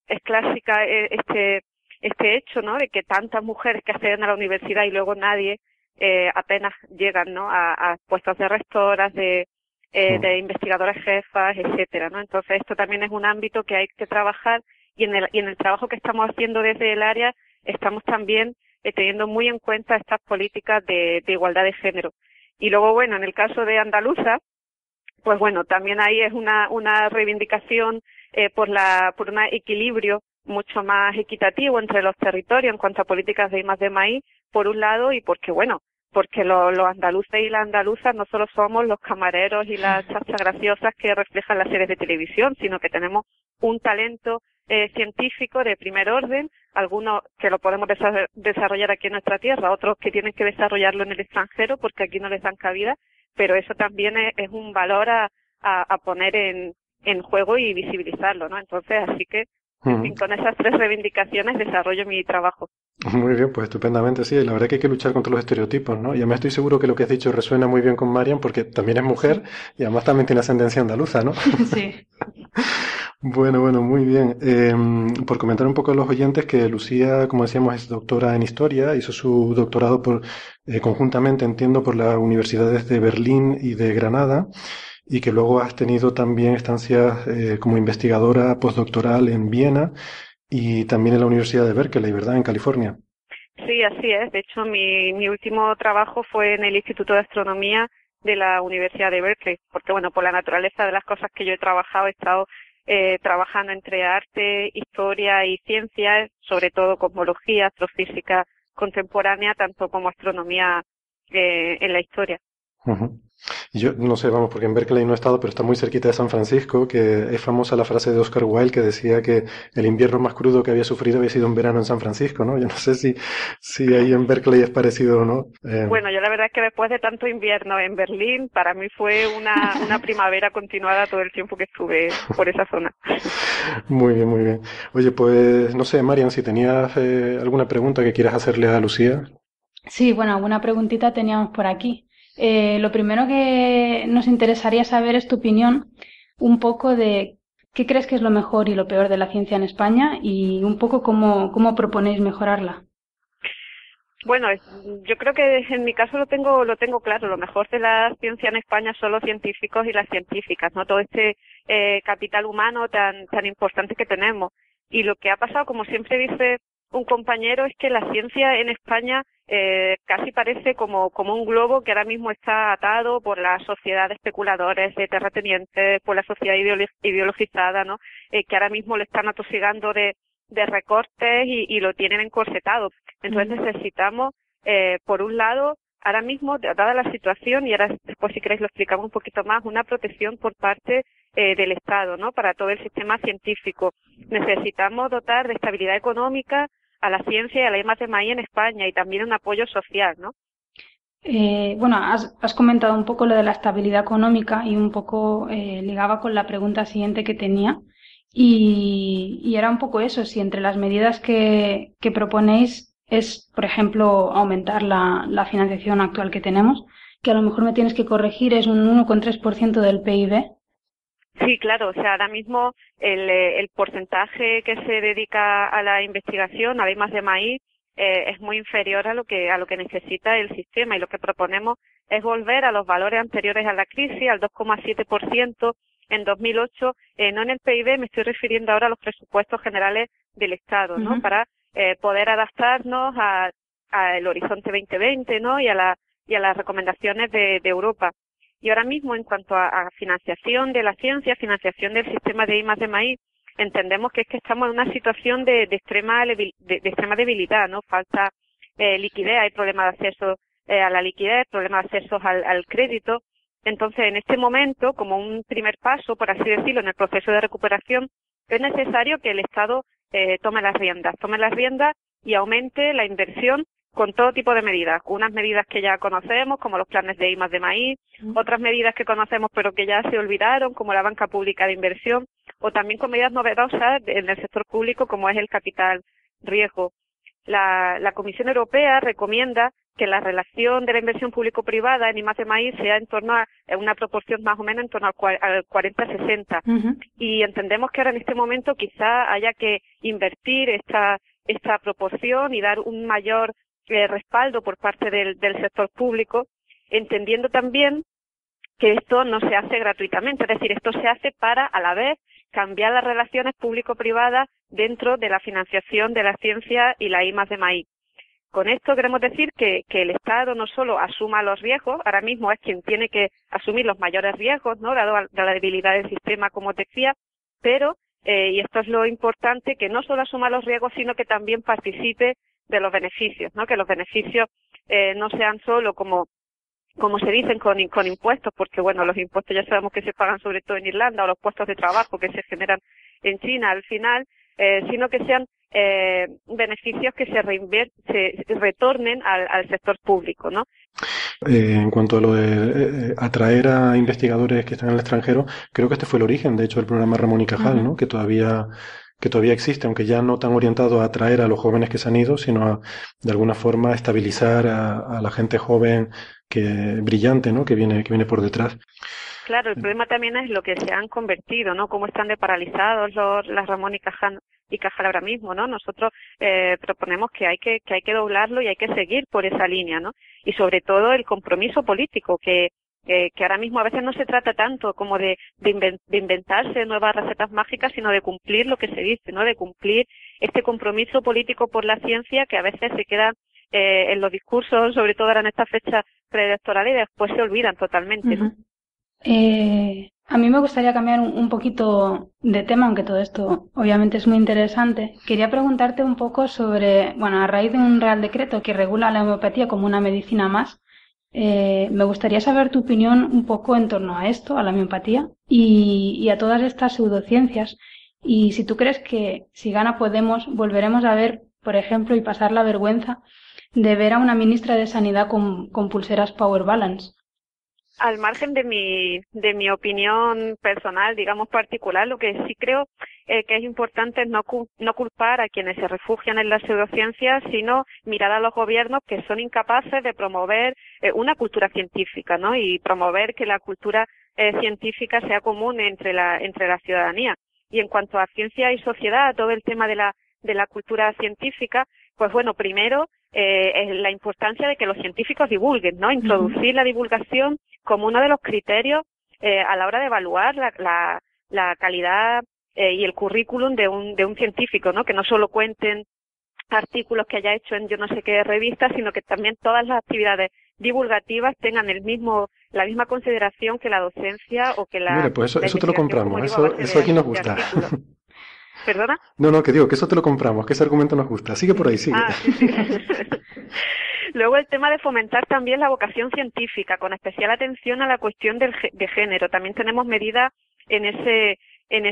este hecho, ¿no? De que tantas mujeres que acceden a la universidad y luego nadie apenas llegan, ¿no? A puestos de rectoras, de investigadoras jefas, etcétera, ¿no? Entonces esto también es un ámbito que hay que trabajar y en el trabajo que estamos haciendo desde el área estamos también teniendo muy en cuenta estas políticas de igualdad de género. Y luego, bueno, en el caso de andaluza, pues bueno, también ahí es una reivindicación por un equilibrio mucho más equitativo entre los territorios en cuanto a políticas de I+D+I, por un lado, y porque los andaluces y las andaluzas no solo somos los camareros y las chachas graciosas que reflejan las series de televisión, sino que tenemos un talento científico de primer orden, algunos que lo podemos desarrollar aquí en nuestra tierra, otros que tienen que desarrollarlo en el extranjero porque aquí no les dan cabida, pero eso también es un valor a poner en juego y visibilizarlo, ¿no? Entonces, así que con esas tres reivindicaciones desarrollo mi trabajo. Muy bien, pues estupendamente, sí. La verdad es que hay que luchar contra los estereotipos, ¿no? Y además estoy seguro que lo que has dicho resuena muy bien con Marian, porque también es mujer y además también tiene ascendencia andaluza, ¿no? Sí. Bueno, muy bien. Por comentar un poco a los oyentes que Lucía, como decíamos, es doctora en Historia, hizo su doctorado conjuntamente, entiendo, por las universidades de Berlín y de Granada, y que luego has tenido también estancias como investigadora postdoctoral en Viena y también en la Universidad de Berkeley, ¿verdad?, en California. Sí, así es. De hecho, mi último trabajo fue en el Instituto de Astronomía de la Universidad de Berkeley, porque, bueno, por la naturaleza de las cosas que yo he trabajado, he estado trabajando entre arte, historia y ciencias, sobre todo cosmología, astrofísica contemporánea, tanto como astronomía en la historia. Uh-huh. Yo no sé, vamos, porque en Berkeley no he estado, pero está muy cerquita de San Francisco, que es famosa la frase de Oscar Wilde que decía que el invierno más crudo que había sufrido había sido un verano en San Francisco, ¿no? Yo no sé si ahí en Berkeley es parecido o no. Bueno, yo la verdad es que después de tanto invierno en Berlín, para mí fue una primavera continuada todo el tiempo que estuve por esa zona. Muy bien. Oye, pues no sé, Marian, si tenías alguna pregunta que quieras hacerle a Lucía. Sí, bueno, alguna preguntita teníamos por aquí. Lo primero que nos interesaría saber es tu opinión un poco de qué crees que es lo mejor y lo peor de la ciencia en España y un poco cómo proponéis mejorarla. Bueno, yo creo que en mi caso lo tengo claro. Lo mejor de la ciencia en España son los científicos y las científicas, ¿no? Todo este capital humano tan importante que tenemos. Y lo que ha pasado, como siempre dice un compañero, es que la ciencia en España casi parece como un globo que ahora mismo está atado por la sociedad de especuladores, de terratenientes, por la sociedad ideologizada, ¿no? Que ahora mismo le están atosigando de recortes y lo tienen encorsetado. Entonces necesitamos, por un lado, ahora mismo, dada la situación, y ahora después si queréis lo explicamos un poquito más, una protección por parte del Estado, ¿no? Para todo el sistema científico. Necesitamos dotar de estabilidad económica a la ciencia y a la I+D+I en España y también un apoyo social, ¿no? Bueno, has comentado un poco lo de la estabilidad económica y un poco ligaba con la pregunta siguiente que tenía. Y era un poco eso, si entre las medidas que proponéis es, por ejemplo, aumentar la financiación actual que tenemos, que a lo mejor me tienes que corregir, es un 1,3% del PIB. Sí, claro, o sea, ahora mismo el porcentaje que se dedica a la investigación, a la I+D+I, es muy inferior a lo que necesita el sistema, y lo que proponemos es volver a los valores anteriores a la crisis, al 2,7% en 2008, no en el PIB, me estoy refiriendo ahora a los presupuestos generales del Estado, ¿no? Uh-huh. Para poder adaptarnos al horizonte 2020, ¿no? Y a las recomendaciones de Europa. Y ahora mismo, en cuanto a financiación de la ciencia, financiación del sistema de I+D+I, entendemos que es que estamos en una situación de extrema debilidad, ¿no? Falta liquidez, hay problemas de acceso a la liquidez, problemas de acceso al crédito. Entonces, en este momento, como un primer paso, por así decirlo, en el proceso de recuperación, es necesario que el Estado tome las riendas y aumente la inversión con todo tipo de medidas. Unas medidas que ya conocemos, como los planes de I+D+I, otras medidas que conocemos pero que ya se olvidaron, como la banca pública de inversión, o también con medidas novedosas en el sector público, como es el capital riesgo. La Comisión Europea recomienda que la relación de la inversión público-privada en I+D+I sea en torno a una proporción más o menos en torno al 40-60. Uh-huh. Y entendemos que ahora en este momento quizá haya que invertir esta proporción y dar un mayor respaldo por parte del sector público, entendiendo también que esto no se hace gratuitamente, es decir, esto se hace para, a la vez, cambiar las relaciones público-privadas dentro de la financiación de la ciencia y la I+D+I. Con esto queremos decir que el Estado no solo asuma los riesgos, ahora mismo es quien tiene que asumir los mayores riesgos, ¿no? Dado la debilidad del sistema, como te decía, pero, y esto es lo importante, que no solo asuma los riesgos, sino que también participe de los beneficios, ¿no? Que los beneficios no sean solo como se dicen con impuestos, porque bueno, los impuestos ya sabemos que se pagan sobre todo en Irlanda, o los puestos de trabajo que se generan en China al final, sino que sean beneficios que se retornen al sector público, ¿no? En cuanto a lo de atraer a investigadores que están en el extranjero, creo que este fue el origen, de hecho, del programa Ramón y Cajal, ¿no? Que todavía existe, aunque ya no tan orientado a atraer a los jóvenes que se han ido, sino a, de alguna forma, estabilizar a la gente joven brillante, ¿no? que viene por detrás. Claro, el problema también es lo que se han convertido, ¿no? Cómo están de paralizados las Ramón y Cajal ahora mismo, ¿no? Nosotros proponemos que hay que doblarlo y hay que seguir por esa línea, ¿no? Y sobre todo el compromiso político que ahora mismo a veces no se trata tanto como de inventarse nuevas recetas mágicas, sino de cumplir lo que se dice, ¿no? De cumplir este compromiso político por la ciencia que a veces se queda en los discursos, sobre todo ahora en esta fecha preelectoral, y después se olvidan totalmente, ¿no? Uh-huh. A mí me gustaría cambiar un poquito de tema, aunque todo esto obviamente es muy interesante. Quería preguntarte un poco sobre, bueno, a raíz de un real decreto que regula la homeopatía como una medicina más, me gustaría saber tu opinión un poco en torno a esto, a la homeopatía y a todas estas pseudociencias, y si tú crees que si gana Podemos volveremos a ver, por ejemplo, y pasar la vergüenza de ver a una ministra de Sanidad con pulseras Power Balance. Al margen de mi opinión personal, digamos particular, lo que sí creo que es importante es no culpar a quienes se refugian en las pseudociencias, sino mirar a los gobiernos que son incapaces de promover una cultura científica, ¿no? Y promover que la cultura científica sea común entre la ciudadanía. Y en cuanto a ciencia y sociedad, todo el tema de la cultura científica, pues bueno, primero la importancia de que los científicos divulguen, ¿no? Introducir la divulgación como uno de los criterios a la hora de evaluar la calidad y el currículum de un científico, ¿no? Que no solo cuenten artículos que haya hecho en yo no sé qué revista, sino que también todas las actividades divulgativas tengan la misma consideración que la docencia o que la... Mire, pues eso te lo compramos, eso aquí nos gusta. ¿Perdona? No, que digo, que eso te lo compramos, que ese argumento nos gusta. Sigue por ahí, sigue. Ah, sí. Luego el tema de fomentar también la vocación científica, con especial atención a la cuestión de género. También tenemos medidas en ese en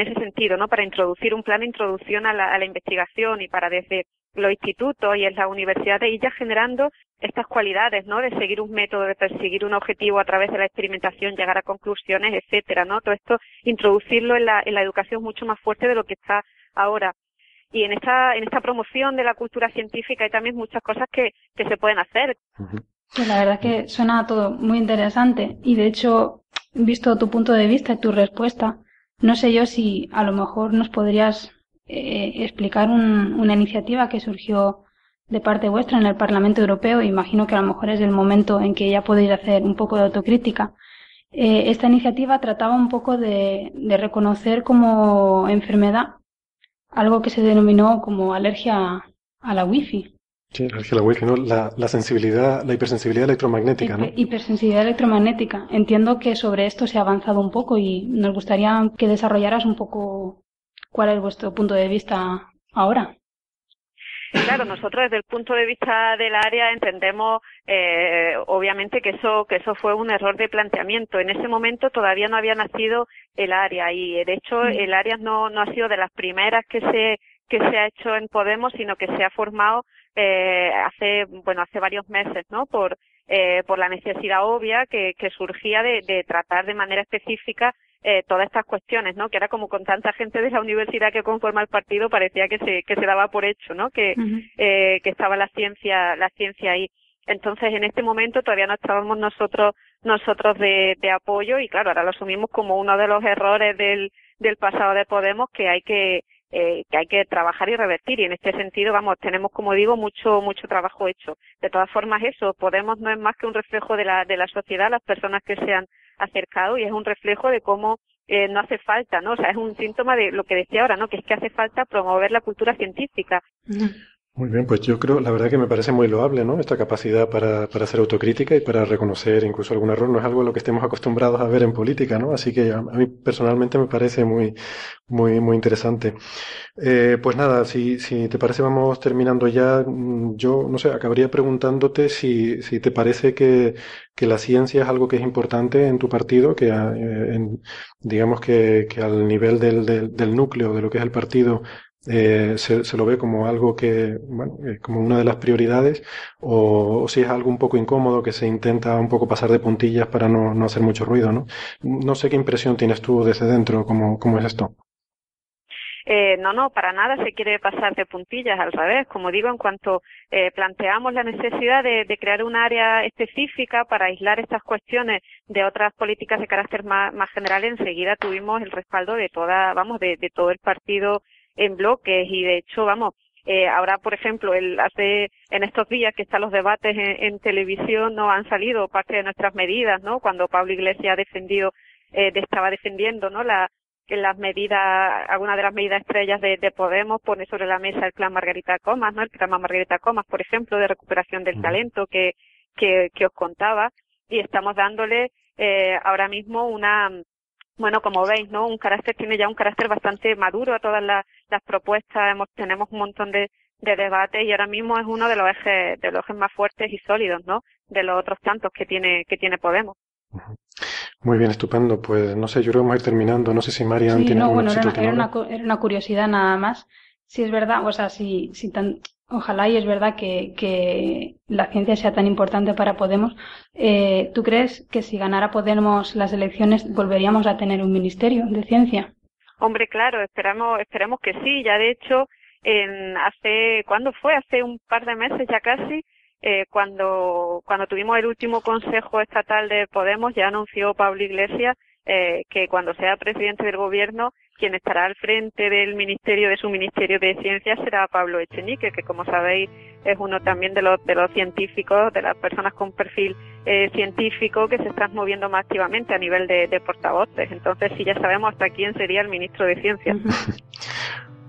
ese sentido, ¿no? Para introducir un plan de introducción a la investigación y para desde los institutos y en las universidades ir ya generando estas cualidades, ¿no? De seguir un método, de perseguir un objetivo a través de la experimentación, llegar a conclusiones, etcétera, ¿no? Todo esto introducirlo en la educación mucho más fuerte de lo que está ahora. Y en esta promoción de la cultura científica hay también muchas cosas que se pueden hacer. Pues la verdad es que suena todo muy interesante y de hecho, visto tu punto de vista y tu respuesta, no sé yo si a lo mejor nos podrías explicar una iniciativa que surgió de parte vuestra en el Parlamento Europeo. Imagino que a lo mejor es el momento en que ya podéis hacer un poco de autocrítica. Esta iniciativa trataba un poco de reconocer como enfermedad algo que se denominó como alergia a la wifi. Sí, alergia a la wifi, ¿no? La sensibilidad, la hipersensibilidad electromagnética, ¿no? Hipersensibilidad electromagnética. Entiendo que sobre esto se ha avanzado un poco y nos gustaría que desarrollaras un poco cuál es vuestro punto de vista ahora. Claro, nosotros desde el punto de vista del área entendemos, obviamente, que eso fue un error de planteamiento. En ese momento todavía no había nacido el área y, de hecho, el área no ha sido de las primeras que se ha hecho en Podemos, sino que se ha formado hace varios meses, ¿no? Por la necesidad obvia que surgía de tratar de manera específica todas estas cuestiones, ¿no? Que era como con tanta gente de la universidad que conforma el partido parecía que se daba por hecho, ¿no? Que estaba la ciencia ahí. Entonces, en este momento todavía no estábamos nosotros de apoyo y claro, ahora lo asumimos como uno de los errores del pasado de Podemos que hay que trabajar y revertir y en este sentido, vamos, tenemos como digo mucho trabajo hecho. De todas formas eso, Podemos no es más que un reflejo de la sociedad, las personas que se han acercado y es un reflejo de cómo no hace falta, ¿no? O sea, es un síntoma de lo que decía ahora, ¿no? Que es que hace falta promover la cultura científica. Muy bien, pues yo creo, la verdad que me parece muy loable, ¿no? Esta capacidad para hacer autocrítica y para reconocer incluso algún error. No es algo a lo que estemos acostumbrados a ver en política, ¿no? Así que a mí personalmente me parece muy interesante. Pues nada, si te parece vamos terminando ya. Yo, no sé, acabaría preguntándote si te parece que la ciencia es algo que es importante en tu partido, que digamos que al nivel del núcleo de lo que es el partido se lo ve como algo que, bueno, como una de las prioridades, o si es algo un poco incómodo que se intenta un poco pasar de puntillas para no hacer mucho ruido, ¿no? No sé qué impresión tienes tú desde dentro, ¿cómo es esto? No, para nada se quiere pasar de puntillas, al revés. Como digo, en cuanto planteamos la necesidad de crear un área específica para aislar estas cuestiones de otras políticas de carácter más general, enseguida tuvimos el respaldo de todo el partido en bloques y de hecho, vamos, ahora, por ejemplo, en estos días que están los debates en televisión, no han salido parte de nuestras medidas, ¿no? Cuando Pablo Iglesias estaba defendiendo, ¿no? Las medidas, alguna de las medidas estrellas de Podemos pone sobre la mesa el plan Margarita Comas, ¿no? El programa Margarita Comas, por ejemplo, de recuperación del talento que os contaba y estamos dándole ahora mismo bueno, como veis, ¿no? Tiene ya un carácter bastante maduro a todas las propuestas, tenemos un montón de debates y ahora mismo es uno de los ejes más fuertes y sólidos, ¿no? De los otros tantos que tiene Podemos. Muy bien, estupendo. Pues no sé, yo creo que vamos a ir terminando. No sé si Marian tiene alguna cosita que era una curiosidad nada más. Si es verdad, o sea, ojalá y es verdad que la ciencia sea tan importante para Podemos. ¿Tú crees que si ganara Podemos las elecciones volveríamos a tener un ministerio de ciencia? Hombre, claro, esperamos que sí. Ya de hecho, hace un par de meses ya casi. Cuando tuvimos el último consejo estatal de Podemos, ya anunció Pablo Iglesias que cuando sea presidente del gobierno, quien estará al frente de su ministerio de ciencia será Pablo Echenique, que como sabéis es uno también de los científicos, de las personas con perfil científico que se están moviendo más activamente a nivel de portavoces. Entonces, sí, ya sabemos hasta quién sería el ministro de ciencia.